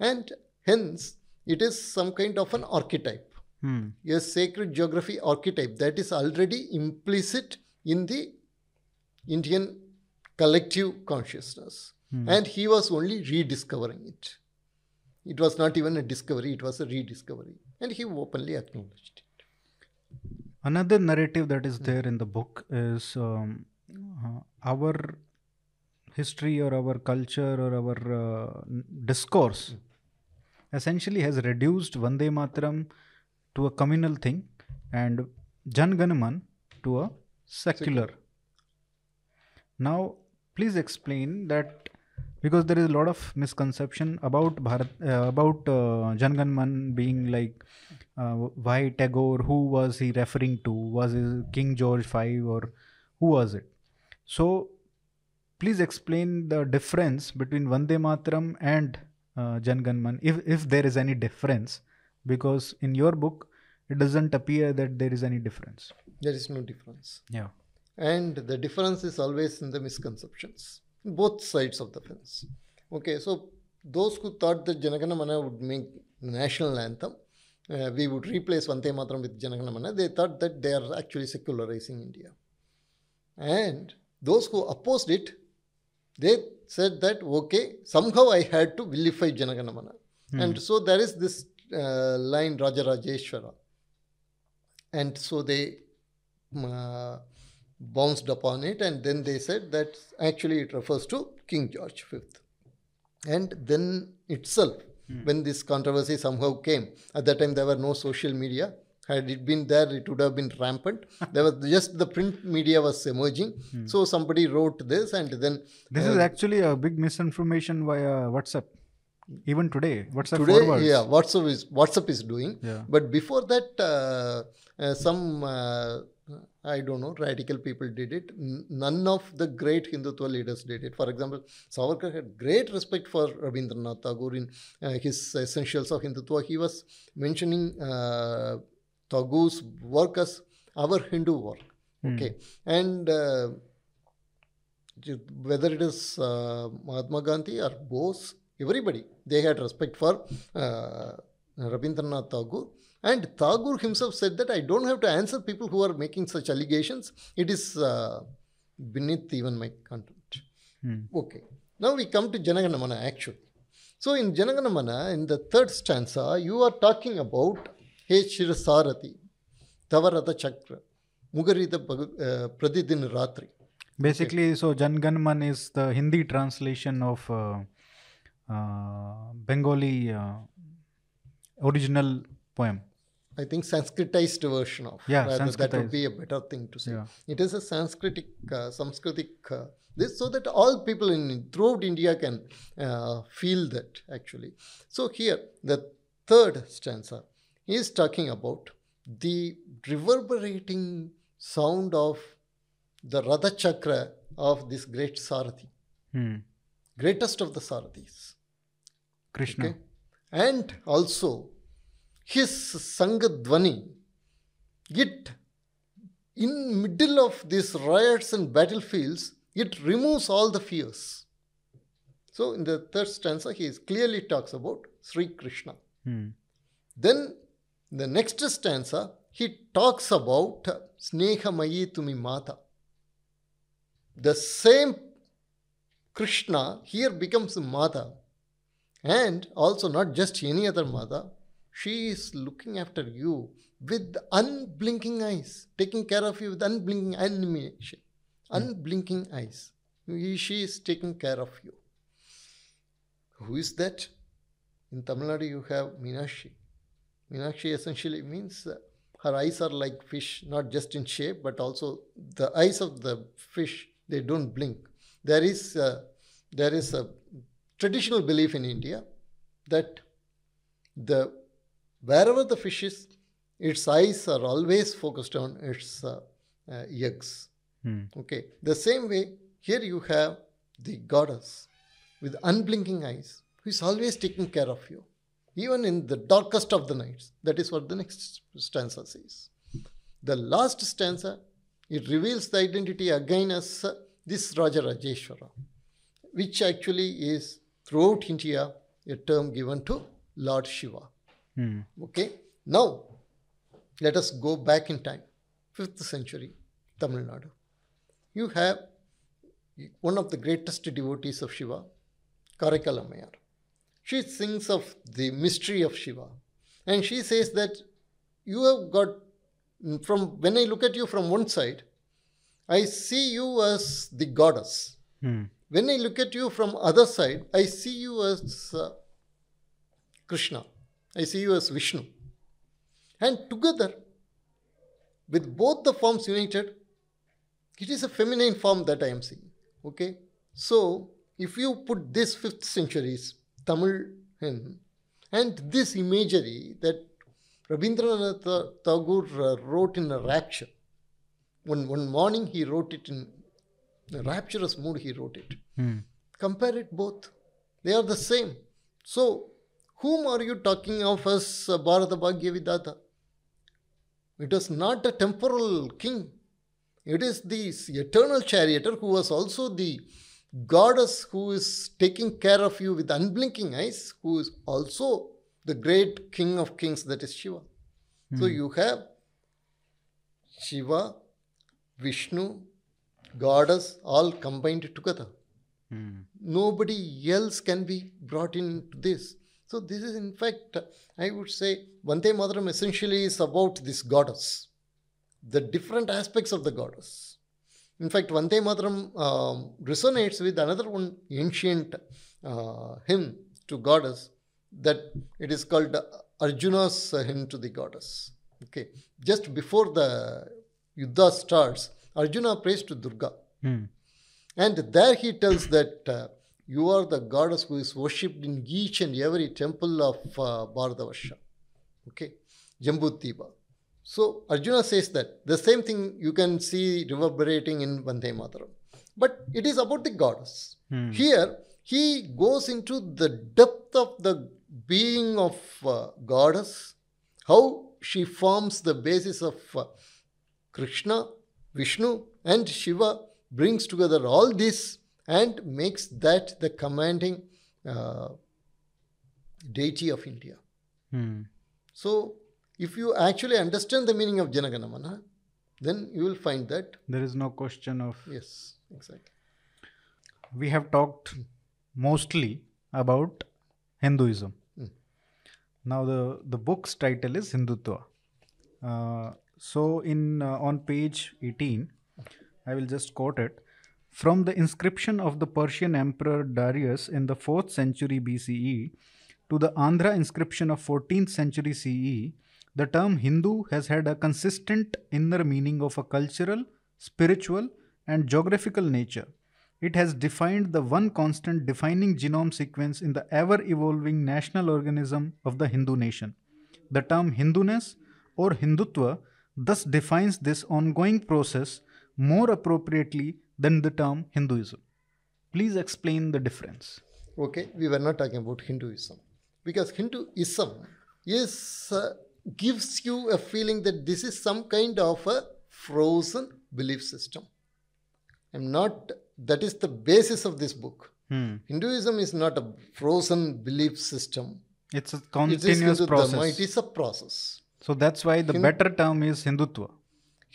And hence, it is some kind of an archetype, hmm. a sacred geography archetype that is already implicit in the Indian collective consciousness. Hmm. And he was only rediscovering it. It was not even a discovery, it was a rediscovery. And he openly acknowledged it. Another narrative that is there in the book is um, uh, our history or our culture or our uh, discourse. Hmm. Essentially has reduced Vande Mataram to a communal thing and Jan Gan Man to a secular. Now, please explain that, because there is a lot of misconception about Bharat, uh, about uh, Jan Gan Man being like, uh, why Tagore, who was he referring to? Was it King George the Fifth or who was it? So, please explain the difference between Vande Mataram and Uh, Jan Gan Man, if, if there is any difference, because in your book, it doesn't appear that there is any difference. There is no difference. Yeah. And the difference is always in the misconceptions, both sides of the fence. Okay, so those who thought that Jan Gan Mana would make national anthem, uh, we would replace Vande Mataram with Jan Gan Mana, they thought that they are actually secularizing India. And those who opposed it, they said that, okay, somehow I had to vilify Jan Gan Mana. Hmm. And so there is this uh, line, Rajarajeshwara. And so they uh, bounced upon it, and then they said that actually it refers to King George the Fifth. And then itself, hmm. when this controversy somehow came, at that time there were no social media. Had it been there, it would have been rampant. There was just the print media was emerging. Hmm. So somebody wrote this, and then... This uh, is actually a big misinformation via WhatsApp. Even today, WhatsApp today, forwards. Yeah, WhatsApp is, WhatsApp is doing. Yeah. But before that, uh, uh, some, uh, I don't know, radical people did it. None of the great Hindutva leaders did it. For example, Savarkar had great respect for Rabindranath Tagore in uh, his Essentials of Hindutva. He was mentioning... Uh, Tagore's work as our Hindu work, okay, mm. and uh, whether it is uh, Mahatma Gandhi or Bose, everybody, they had respect for uh, Rabindranath Tagore, and Tagore himself said that I don't have to answer people who are making such allegations, it is uh, beneath even my contempt. Mm. Okay, now we come to Jan Gan Mana actually. So in Jan Gan Mana, in the third stanza, you are talking about He Shirasarati, Tavarata Chakra, Mugarita uh, Pradidin Ratri. Basically, okay. So Jan Gan Man is the Hindi translation of uh, uh, Bengali uh, original poem. I think, Sanskritized version of. Yeah, Sanskritized. That would be a better thing to say. Yeah. It is a Sanskritic, uh, Sanskritic, uh, this, so that all people in throughout India can uh, feel that, actually. So here, the third stanza is talking about the reverberating sound of the Radha Chakra of this great Sarathi. Hmm. Greatest of the Sarathis. Krishna. Okay? And also, his Sangadvani, it, in middle of these riots and battlefields, it removes all the fears. So in the third stanza, he is clearly talks about Sri Krishna. Hmm. Then the next stanza, he talks about Snehamayi Tumi Mata. The same Krishna here becomes Mata. And also not just any other Mata. She is looking after you with unblinking eyes, taking care of you with unblinking animation, unblinking eyes. She is taking care of you. Who is that? In Tamil Nadu, you have Meenakshi. Meenakshi essentially means uh, her eyes are like fish, not just in shape, but also the eyes of the fish, they don't blink. There is uh, there is a traditional belief in India that the wherever the fish is, its eyes are always focused on its uh, uh, eggs. Hmm. Okay. The same way, here you have the goddess with unblinking eyes who is always taking care of you, even in the darkest of the nights. That is what the next stanza says. The last stanza, it reveals the identity again as uh, this Raja Rajeshwara, which actually is throughout India a term given to Lord Shiva. Hmm. Okay, now let us go back in time, fifth century, Tamil Nadu. You have one of the greatest devotees of Shiva, Karakalammayar. She sings of the mystery of Shiva. And she says that you have got, from when I look at you from one side, I see you as the goddess. Hmm. When I look at you from other side, I see you as uh, Krishna. I see you as Vishnu. And together, with both the forms united, it is a feminine form that I am seeing. Okay? So, if you put this fifth century's Tamil in, and this imagery that Rabindranath Tagore wrote in a rapture. One, one morning he wrote it in a rapturous mood, he wrote it. Hmm. Compare it both. They are the same. So, whom are you talking of as Bharata Bhagya Vidata? It was not a temporal king. It is the eternal charioteer who was also the goddess who is taking care of you with unblinking eyes, who is also the great king of kings, that is Shiva. Mm. So you have Shiva, Vishnu, goddess, all combined together. Mm. Nobody else can be brought into this. So this is, in fact, I would say, Vande Mataram essentially is about this goddess, the different aspects of the goddess. In fact, Vande Mataram um, resonates with another one ancient uh, hymn to goddess, that it is called Arjuna's hymn to the goddess. Okay, just before the Yuddha starts, Arjuna prays to Durga. Hmm. And there he tells that uh, you are the goddess who is worshipped in each and every temple of uh, Bharatavarsha. Okay, Jambutiba. So, Arjuna says that the same thing you can see reverberating in Vande Mataram. But it is about the goddess. Hmm. Here, he goes into the depth of the being of uh, goddess, how she forms the basis of uh, Krishna, Vishnu and Shiva, brings together all this and makes that the commanding uh, deity of India. Hmm. So, if you actually understand the meaning of Janaganamana, then you will find that there is no question of... Yes, exactly. We have talked mostly about Hinduism. Mm. Now, the, the book's title is Hindutva. Uh, so, in uh, on page eighteen, I will just quote it. From the inscription of the Persian Emperor Darius in the fourth century B C E to the Andhra inscription of fourteenth century C E, the term Hindu has had a consistent inner meaning of a cultural, spiritual, and geographical nature. It has defined the one constant defining genome sequence in the ever-evolving national organism of the Hindu nation. The term Hinduness or Hindutva thus defines this ongoing process more appropriately than the term Hinduism. Please explain the difference. Okay, we were not talking about Hinduism, because Hinduism is, uh, gives you a feeling that this is some kind of a frozen belief system. I'm not, that is the basis of this book. Hmm. Hinduism is not a frozen belief system. It's a continuous it process. Dharma. It is a process. So that's why the Hindu, better term is Hindutva.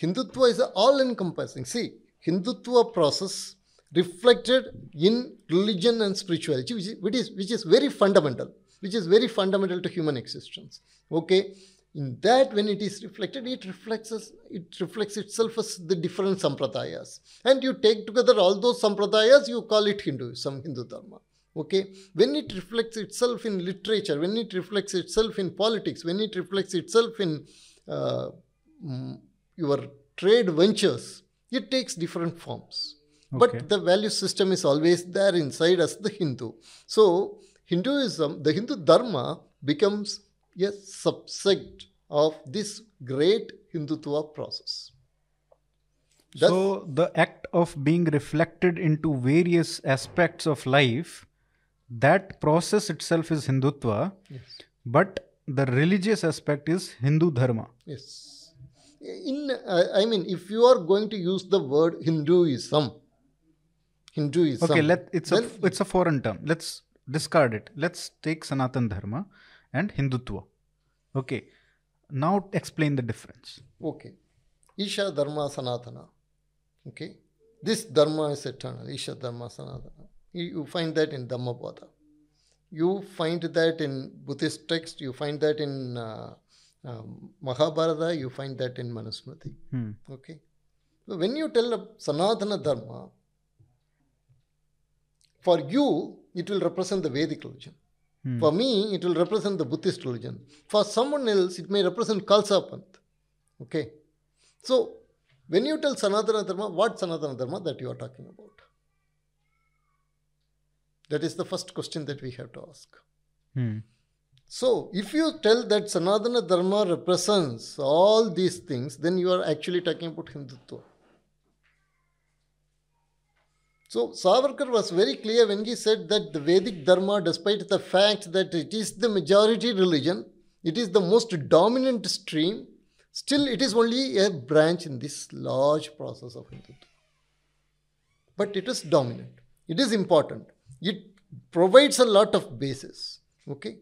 Hindutva is all-encompassing. See, Hindutva process reflected in religion and spirituality, which is, which is very fundamental, which is very fundamental to human existence. Okay, in that when it is reflected, it reflects as, it reflects itself as the different sampradayas. And you take together all those sampradayas, you call it Hinduism, Hindu Dharma. Okay, when it reflects itself in literature, when it reflects itself in politics, when it reflects itself in uh, your trade ventures, it takes different forms. Okay. But the value system is always there inside us, the Hindu. So, Hinduism, the Hindu Dharma becomes a subsect of this great Hindutva process. That's so, the act of being reflected into various aspects of life, that process itself is Hindutva, yes. But the religious aspect is Hindu Dharma. Yes. In, uh, I mean, if you are going to use the word Hinduism, Hinduism. Okay, let, it's, well, a, it's a foreign term. Let's discard it. Let's take Sanatana Dharma and Hindutva. Okay. Now explain the difference. Okay. Isha Dharma Sanatana. Okay. This Dharma is eternal. Isha Dharma Sanatana. You find that in Dhammapada. You find that in Buddhist text. You find that in uh, uh, Mahabharata. You find that in Manusmriti. Hmm. Okay. So when you tell a Sanatana Dharma, for you, it will represent the Vedic religion. Hmm. For me, it will represent the Buddhist religion. For someone else, it may represent Khalsa Panth. Okay. So, when you tell Sanatana Dharma, what Sanatana Dharma that you are talking about? That is the first question that we have to ask. Hmm. So, if you tell that Sanatana Dharma represents all these things, then you are actually talking about Hindutva. So, Savarkar was very clear when he said that the Vedic Dharma, despite the fact that it is the majority religion, it is the most dominant stream, still it is only a branch in this large process of Hindutva. But it is dominant. It is important. It provides a lot of basis. Okay?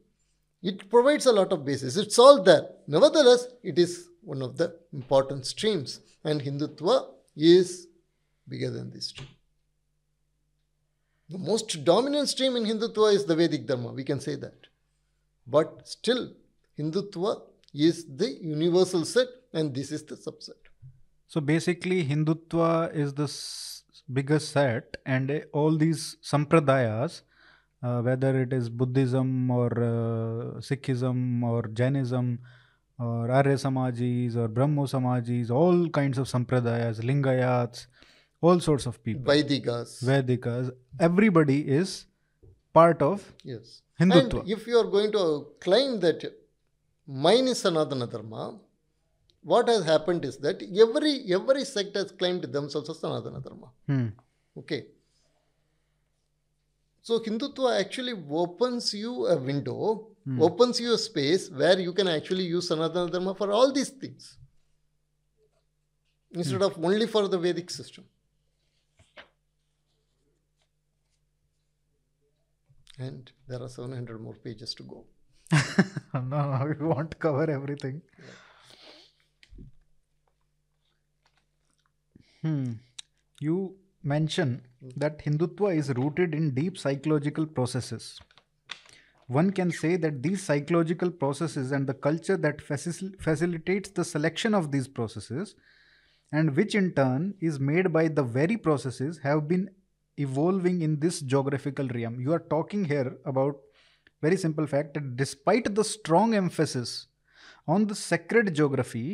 It provides a lot of basis. It's all there. Nevertheless, it is one of the important streams. And Hindutva is bigger than this stream. The most dominant stream in Hindutva is the Vedic Dharma, we can say that. But still, Hindutva is the universal set and this is the subset. So basically, Hindutva is the biggest set and uh, all these sampradayas, uh, whether it is Buddhism or uh, Sikhism or Jainism or Arya Samajis or Brahmo Samajis, all kinds of sampradayas, Lingayats, all sorts of people. Vaidikas. Vaidikas. Everybody is part of yes. Hindutva. And if you are going to claim that mine is Sanatana Dharma, what has happened is that every, every sect has claimed themselves as Sanatana Dharma. Hmm. Okay. So Hindutva actually opens you a window, hmm. opens you a space where you can actually use Sanatana Dharma for all these things. Instead hmm. of only for the Vedic system. And there are seven hundred more pages to go. no, no, we won't cover everything. Yeah. Hmm. You mention that Hindutva is rooted in deep psychological processes. One can say that these psychological processes and the culture that facil- facilitates the selection of these processes, and which in turn is made by the very processes, have been evolving in this geographical realm. You are talking here about very simple fact that despite the strong emphasis On the sacred geography,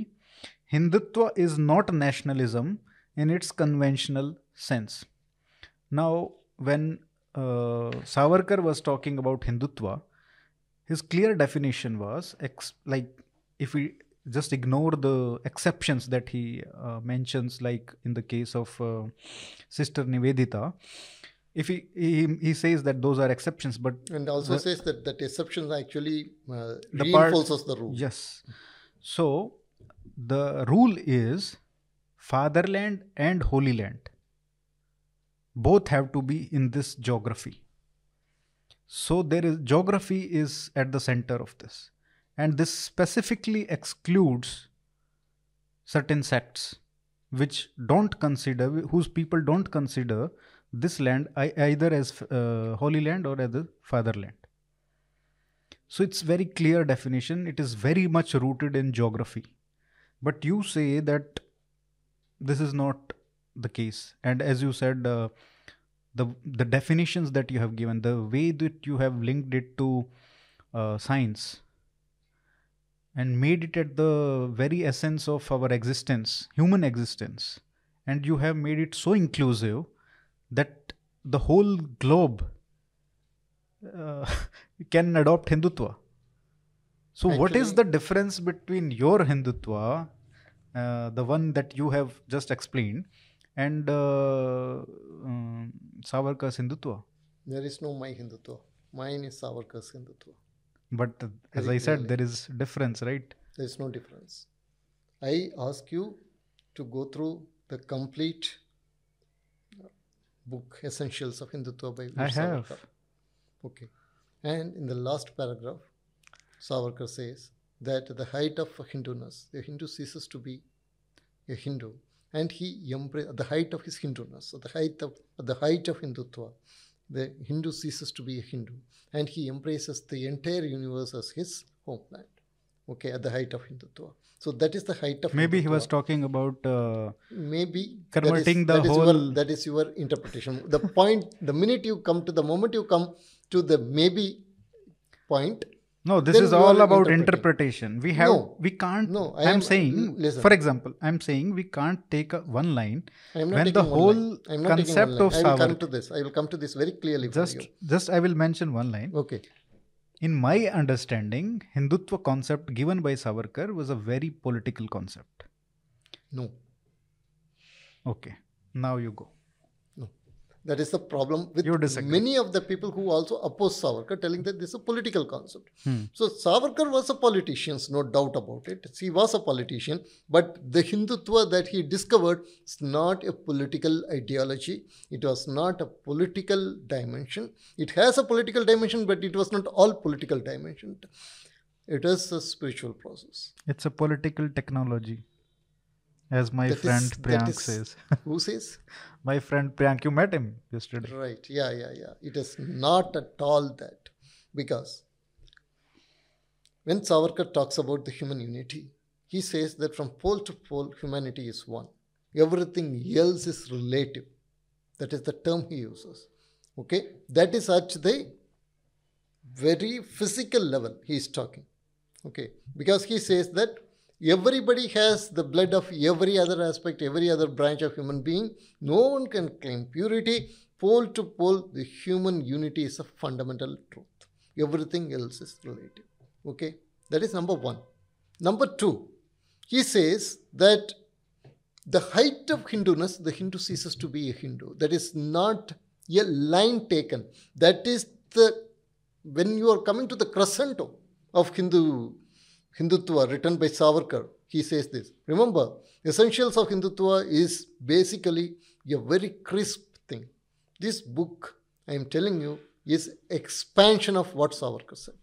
Hindutva is not nationalism in its conventional sense. Now, when uh, Savarkar was talking about Hindutva, his clear definition was, ex like, if we just ignore the exceptions that he uh, mentions, like in the case of uh, Sister Nivedita, if he, he he says that those are exceptions, but and also the, says that that exceptions actually uh, the reinforces part, the rule. Yes. So the rule is fatherland and holy land. Both have to be in this geography. So there is geography is at the center of this. And this specifically excludes certain sects which don't consider, whose people don't consider this land either as uh, holy land or as the fatherland. So it's very clear definition. It is very much rooted in geography. But you say that this is not the case. And as you said, uh, the, the definitions that you have given, the way that you have linked it to uh, science, and made it at the very essence of our existence, human existence. And you have made it so inclusive that the whole globe uh, can adopt Hindutva. So actually, what is the difference between your Hindutva, uh, the one that you have just explained, and uh, um, Savarkar's Hindutva? There is no my Hindutva. Mine is Savarkar's Hindutva. But uh, as I said, there is difference, right? There is no difference. I ask you to go through the complete book, Essentials of Hindutva by Savarkar. I have. Okay. And in the last paragraph, Savarkar says that the height of Hinduness, the Hindu ceases to be a Hindu. And he embraces the height of his Hinduness, so the height of, the height of Hindutva. The Hindu ceases to be a Hindu and he embraces the entire universe as his homeland, okay, at the height of Hindutva. So that is the height of Maybe Hindutva. He was talking about uh, maybe converting that is, the that whole... Is your, that is your interpretation. The point, the minute you come to, the moment you come to the maybe point... No, this is all about interpretation. We have, no, we can't, no, I am, I'm saying, listen. For example, I'm saying we can't take a one line. I am not when the whole I am not concept of Savarkar. I will come to this. I will come to this very clearly. Just, for you. just I will mention one line. Okay. In my understanding, Hindutva concept given by Savarkar was a very political concept. No. Okay. Now you go. That is the problem with many of the people who also oppose Savarkar, telling that this is a political concept. Hmm. So Savarkar was a politician, no doubt about it. He was a politician, but the Hindutva that he discovered is not a political ideology. It was not a political dimension. It has a political dimension, but it was not all political dimension. It is a spiritual process. It's a political technology. As my that friend is, Priyank is, says. Who says? My friend Priyank, you met him yesterday. Right, yeah, yeah, yeah. It is not at all that. Because when Savarkar talks about the human unity, he says that from pole to pole, humanity is one. Everything else is relative. That is the term he uses. Okay? That is at the very physical level he is talking. Okay? Because he says that everybody has the blood of every other aspect, every other branch of human being. No one can claim purity. Pole to pole, the human unity is a fundamental truth. Everything else is relative. Okay? That is number one. Number two, he says that the height of Hinduness, the Hindu ceases to be a Hindu. That is not a line taken. That is the, when you are coming to the crescendo of Hindu Hindutva written by Savarkar, he says this. Remember, Essentials of Hindutva is basically a very crisp thing. This book, I am telling you, is expansion of what Savarkar said.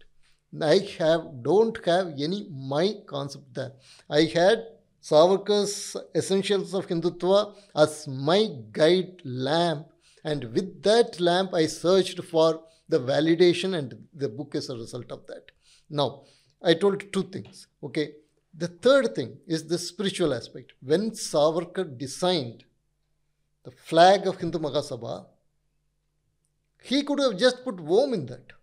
I have, don't have any my concept there. I had Savarkar's Essentials of Hindutva as my guide lamp, and with that lamp I searched for the validation, and the book is a result of that. Now, I told two things, okay. The third thing is the spiritual aspect. When Savarkar designed the flag of Hindu Mahasabha, he could have just put Om in that.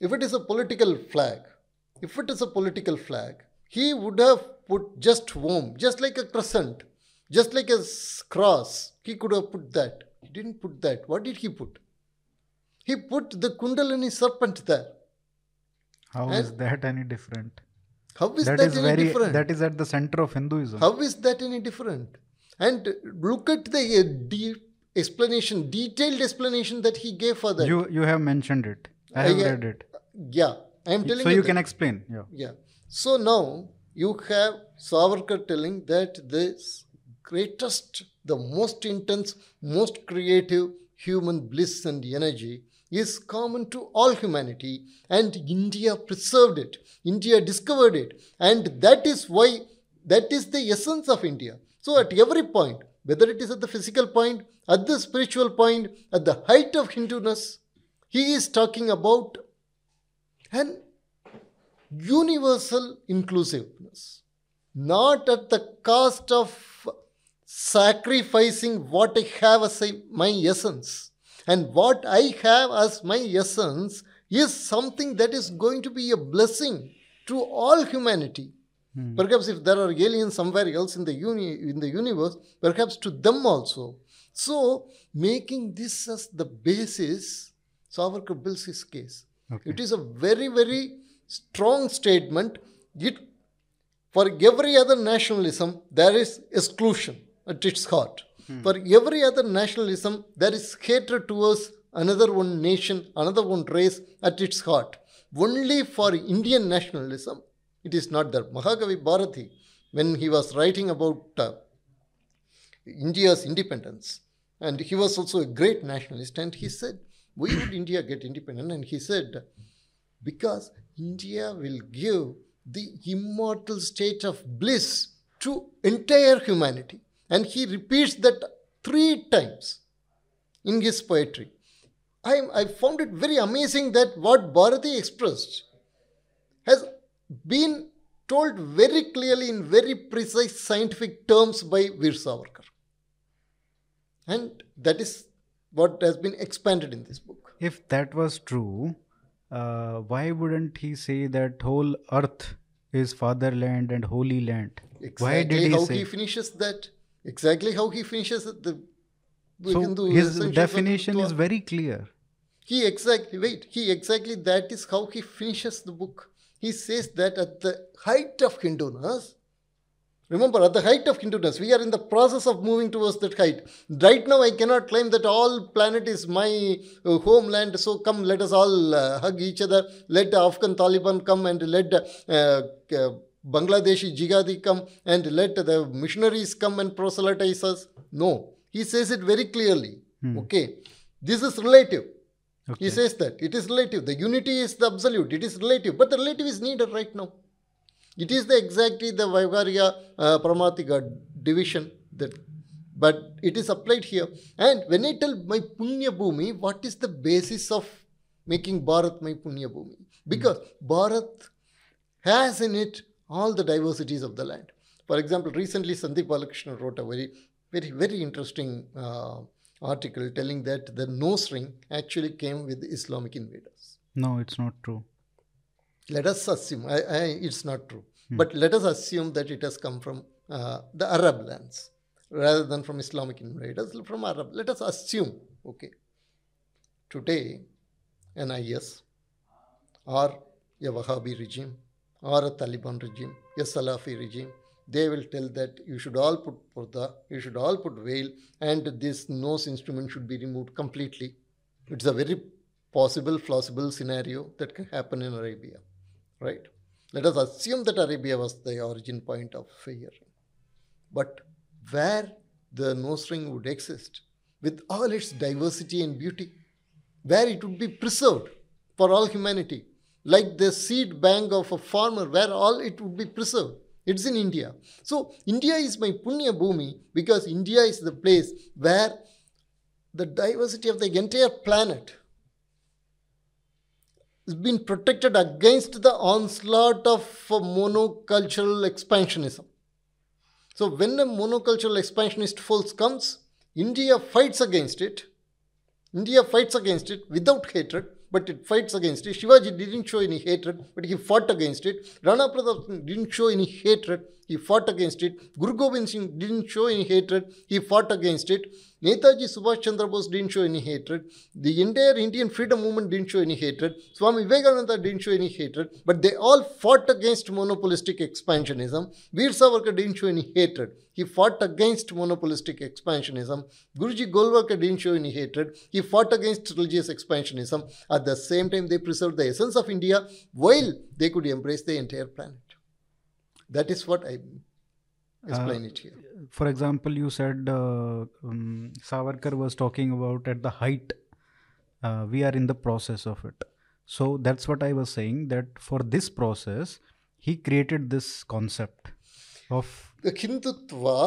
If it is a political flag, if it is a political flag, he would have put just one, just like a crescent, just like a cross. He could have put that. He didn't put that. What did he put? He put the Kundalini serpent there. How and is that any different? How is that, that is any very, different? That is at the center of Hinduism. How is that any different? And look at the deep explanation, detailed explanation that he gave for that. You you have mentioned it. I have I, read it. Yeah, I am telling. So you, you can explain. Yeah. Yeah. So now you have Savarkar telling that this greatest, the most intense, most creative human bliss and energy is common to all humanity, and India preserved it. India discovered it, and that is why that is the essence of India. So at every point, whether it is at the physical point, at the spiritual point, at the height of Hinduness, he is talking about an universal inclusiveness, not at the cost of sacrificing what I have as my essence. And what I have as my essence is something that is going to be a blessing to all humanity. Hmm. Perhaps if there are aliens somewhere else in the uni in the universe, perhaps to them also. So, making this as the basis, Savarkar builds his case. Okay. It is a very, very strong statement. It, for every other nationalism, there is exclusion at its heart. Hmm. For every other nationalism, there is hatred towards another one nation, another one race at its heart. Only for Indian nationalism, it is not there. Mahakavi Bharati, when he was writing about uh, India's independence, and he was also a great nationalist, and he said, why would India get independent? And he said, because India will give the immortal state of bliss to entire humanity. And he repeats that three times in his poetry. I, I found it very amazing that what Bharati expressed has been told very clearly in very precise scientific terms by Veer Savarkar. And that is what has been expanded in this book. If that was true, uh, why wouldn't he say that whole earth is fatherland and holy land? Exactly why did he how say? He finishes that. Exactly how he finishes the so Hindu his definition is very clear. He exactly, wait, he exactly, that is how he finishes the book. He says that at the height of Hinduness, remember, at the height of Hinduness, we are in the process of moving towards that height. Right now, I cannot claim that all planet is my uh, homeland, so come, let us all uh, hug each other. Let the Afghan Taliban come and let uh, uh, Bangladeshi Jihadi come and let the missionaries come and proselytize us. No, he says it very clearly. Hmm. Okay, this is relative. Okay. He says that it is relative. The unity is the absolute. It is relative. But the relative is needed right now. It is the exactly the Vaivarya uh, Paramatika division. That, but it is applied here. And when I tell my Punya Bhumi, what is the basis of making Bharat my Punya Bhumi? Because hmm. Bharat has in it all the diversities of the land. For example, recently Sandeep Balakrishnan wrote a very, very, very interesting uh, article telling that the nose ring actually came with Islamic invaders. No, it's not true. Let us assume, I, I, it's not true. Hmm. But let us assume that it has come from uh, the Arab lands rather than from Islamic invaders, from Arab. Let us assume, okay, today an I S or a Wahhabi regime or a Taliban regime, a Salafi regime, they will tell that you should all put purdah, you should all put veil, and this nose instrument should be removed completely. It's a very possible, plausible scenario that can happen in Arabia, right? Let us assume that Arabia was the origin point of fear. But where the nose ring would exist, with all its diversity and beauty, where it would be preserved for all humanity, like the seed bank of a farmer, where all it would be preserved. It's in India. So, India is my Punya Bhumi because India is the place where the diversity of the entire planet has been protected against the onslaught of monocultural expansionism. So, when a monocultural expansionist force comes, India fights against it. India fights against it without hatred, but it fights against it. Shivaji didn't show any hatred, but he fought against it. Rana Pratap Singh didn't show any hatred, he fought against it. Guru Gobind Singh didn't show any hatred, he fought against it. Netaji Subhash Chandra Bose didn't show any hatred. The entire Indian freedom movement didn't show any hatred. Swami Vivekananda didn't show any hatred, but they all fought against monopolistic expansionism. Veer Savarkar didn't show any hatred. He fought against monopolistic expansionism. Guruji Golwarkar didn't show any hatred. He fought against religious expansionism. At the same time, they preserved the essence of India while they could embrace the entire planet. That is what I explain uh, it here. For example, you said uh, um, Savarkar was talking about at the height, uh, we are in the process of it. So that's what I was saying, that for this process, he created this concept of... The Hindutva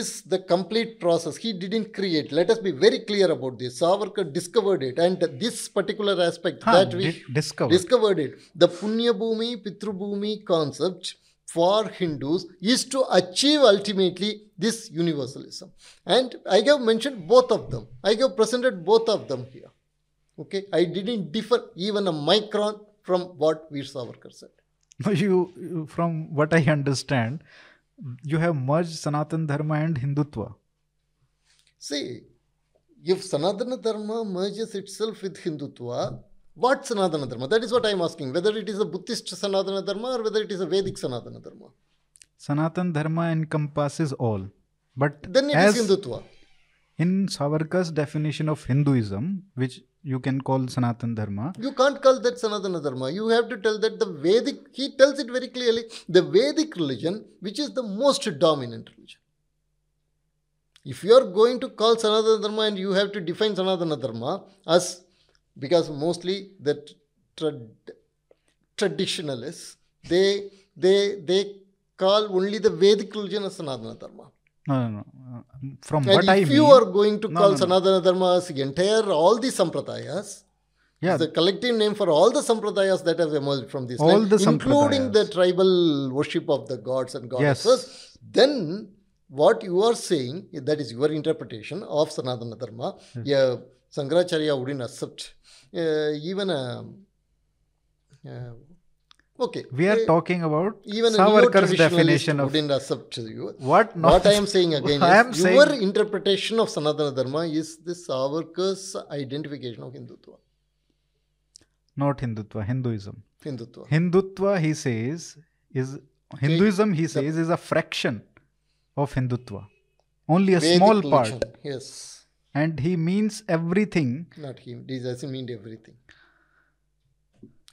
is the complete process. He didn't create. Let us be very clear about this. Savarkar discovered it, and this particular aspect huh, that we discovered. discovered it. The Punya Bhumi, Pitru Bhumi concept for Hindus is to achieve ultimately this universalism. And I have mentioned both of them. I have presented both of them here. Okay, I didn't differ even a micron from what Veer Savarkar said. No, you, from what I understand, you have merged Sanatana Dharma and Hindutva. See, if Sanatana Dharma merges itself with Hindutva, what Sanatana Dharma? That is what I am asking. Whether it is a Buddhist Sanatana Dharma or whether it is a Vedic Sanatana Dharma. Sanatana Dharma encompasses all. But then it is Hindutva. In Savarkar's definition of Hinduism, which you can call Sanatana Dharma. You can't call that Sanatana Dharma. You have to tell that the Vedic, he tells it very clearly, the Vedic religion, which is the most dominant religion. If you are going to call Sanatana Dharma and you have to define Sanatana Dharma as... Because mostly the trad traditionalists, they, they, they call only the Vedic religion as Sanatana Dharma. No, no, no. From and what if I if you mean, are going to no, call no, no. Sanatana Dharma as the entire, all the Sampradayas, yeah. It's a collective name for all the Sampradayas that have emerged from this all land, the including the tribal worship of the gods and goddesses, yes. Then what you are saying, that is your interpretation of Sanatana Dharma, yes. Yeah, Sankaracharya wouldn't accept. Uh, even uh, uh, okay, we are uh, talking about even Savarkar's definition of wouldn't accept you. What, not what I am saying again is saying... your interpretation of Sanatana Dharma is the Savarkar's identification of Hindutva, not Hindutva, Hinduism. Hindutva, Hindutva, he says, is Hinduism. He says the, is a fraction of Hindutva, only a Vedic small part. Religion, yes. And he means everything. Not him. He doesn't mean everything.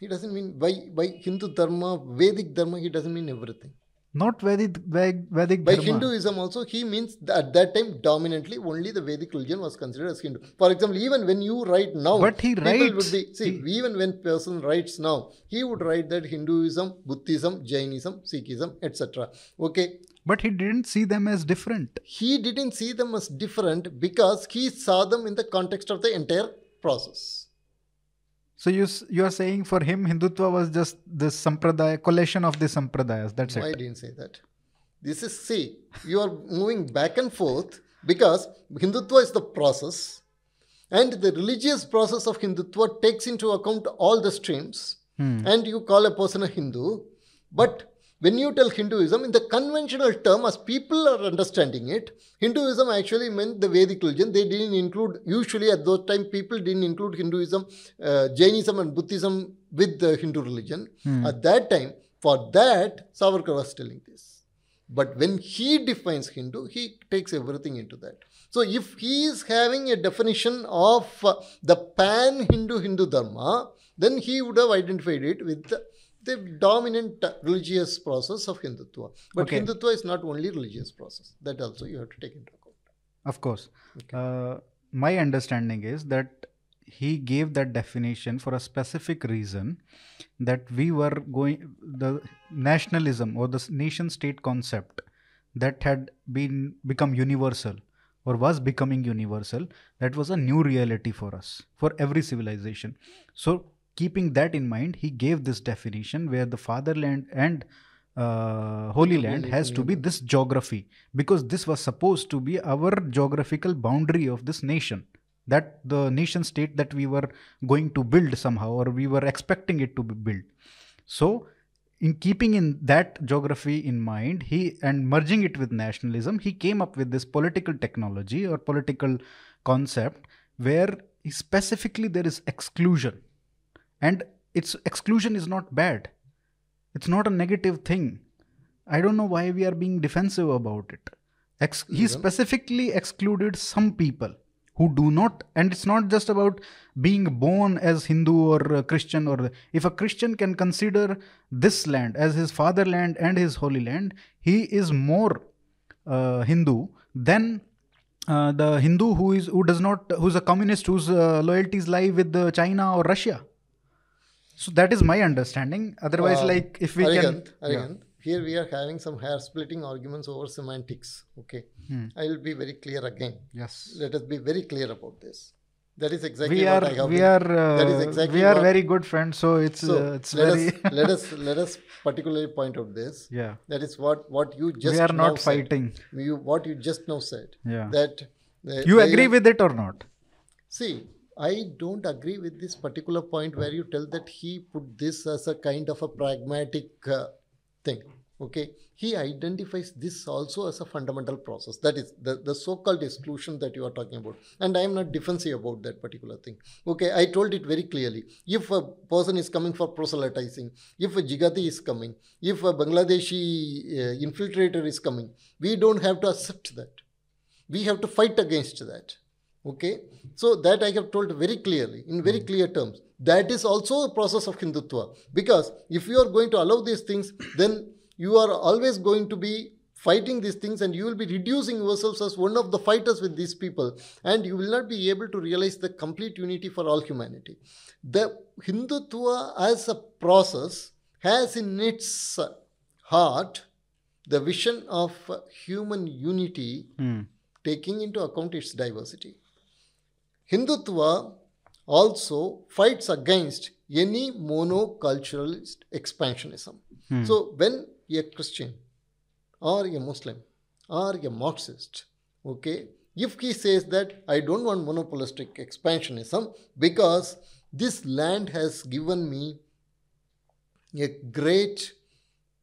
He doesn't mean, by, by Hindu Dharma, Vedic Dharma, he doesn't mean everything. Not Vedic, Vedic Dharma. By Hinduism also, he means at that time, dominantly, only the Vedic religion was considered as Hindu. For example, even when you write now. But he writes. Would be, see, he, even when person writes now, he would write that Hinduism, Buddhism, Jainism, Sikhism, et cetera. Okay. But he didn't see them as different. He didn't see them as different because he saw them in the context of the entire process. So you, you are saying for him, Hindutva was just this sampradaya, collection of the sampradayas. That's no, it. I didn't say that. This is, see, you are moving back and forth because Hindutva is the process, and the religious process of Hindutva takes into account all the streams, hmm. and you call a person a Hindu, but... When you tell Hinduism, in the conventional term, as people are understanding it, Hinduism actually meant the Vedic religion. They didn't include, usually at those times, people didn't include Hinduism, uh, Jainism and Buddhism with the Hindu religion. Hmm. At that time, for that, Savarkar was telling this. But when he defines Hindu, he takes everything into that. So if he is having a definition of uh, the pan-Hindu Hindu Dharma, then he would have identified it with the the dominant religious process of Hindutva. But okay. Hindutva is not only religious process. That also you have to take into account. Of course. Okay. Uh, my understanding is that he gave that definition for a specific reason, that we were going, the nationalism or the nation state concept that had been become universal or was becoming universal, that was a new reality for us, for every civilization. So, keeping that in mind, he gave this definition where the fatherland and uh, Holy Land has to be this geography, because this was supposed to be our geographical boundary of this nation, that the nation state that we were going to build somehow, or we were expecting it to be built. So in keeping in that geography in mind, he and merging it with nationalism, he came up with this political technology or political concept where specifically there is exclusion, and it's exclusion is not bad. It's not a negative thing. I don't know why we are being defensive about it. Ex- he specifically excluded some people who do not, and it's not just about being born as Hindu or uh, Christian, or if a Christian can consider this land as his fatherland and his holy land, he is more uh, Hindu than uh, the Hindu who is who does not who's a communist, whose uh, loyalties lie with uh, China or Russia. So that is my understanding. Otherwise, uh, like if we arrogant, can, arrogant. Yeah. Here we are having some hair-splitting arguments over semantics. Okay, hmm. I will be very clear again. Yes, let us be very clear about this. That is exactly we what are, I have. We been. are. Uh, that is exactly. We are what, very good friends. So it's. So uh, it's let very. us let us let us particularly point out this. Yeah. That is what what you just. We are now not fighting. Said. You what you just now said. Yeah. That. They, you they agree are, with it or not? See, I don't agree with this particular point where you tell that he put this as a kind of a pragmatic uh, thing. Okay, he identifies this also as a fundamental process. That is the, the so-called exclusion that you are talking about. And I am not defensive about that particular thing. Okay, I told it very clearly. If a person is coming for proselytizing, if a Jigati is coming, if a Bangladeshi uh, infiltrator is coming, we don't have to accept that. We have to fight against that. Okay, so that I have told very clearly, in very clear terms. That is also a process of Hindutva. Because if you are going to allow these things, then you are always going to be fighting these things, and you will be reducing yourselves as one of the fighters with these people, and you will not be able to realize the complete unity for all humanity. The Hindutva as a process has in its heart the vision of human unity, mm. taking into account its diversity. Hindutva also fights against any monoculturalist expansionism. Hmm. So when a Christian or a Muslim or a Marxist, okay, if he says that I don't want monopolistic expansionism because this land has given me a great,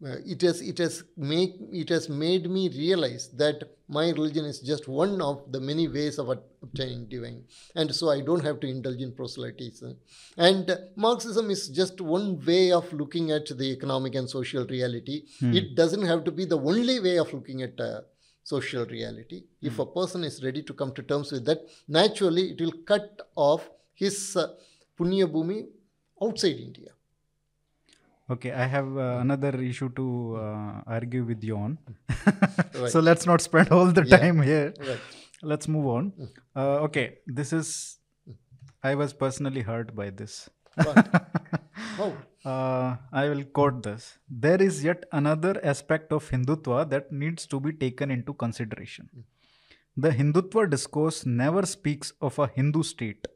uh, it has it has make it has made me realize that my religion is just one of the many ways of obtaining divine. And so I don't have to indulge in proselytism. And Marxism is just one way of looking at the economic and social reality. Hmm. It doesn't have to be the only way of looking at uh, social reality. Hmm. If a person is ready to come to terms with that, naturally it will cut off his uh, Punya Bhumi outside India. Okay, I have uh, another issue to uh, argue with you on. Right. So let's not spend all the yeah. time here. Right. Let's move on. Uh, okay, this is... I was personally hurt by this. Oh. uh, I will quote this. There is yet another aspect of Hindutva that needs to be taken into consideration. The Hindutva discourse never speaks of a Hindu state,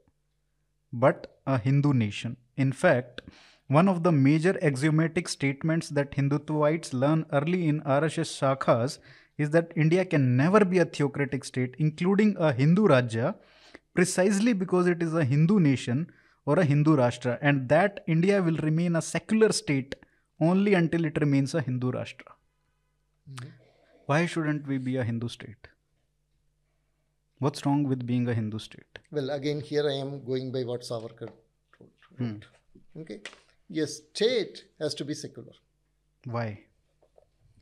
but a Hindu nation. In fact, one of the major axiomatic statements that Hindutvites learn early in R S S Shakhas is that India can never be a theocratic state, including a Hindu Rajya, precisely because it is a Hindu nation or a Hindu Rashtra, and that India will remain a secular state only until it remains a Hindu Rashtra. Mm-hmm. Why shouldn't we be a Hindu state? What's wrong with being a Hindu state? Well, again, here I am going by what Savarkar wrote. Hmm. Okay. A state has to be secular. Why?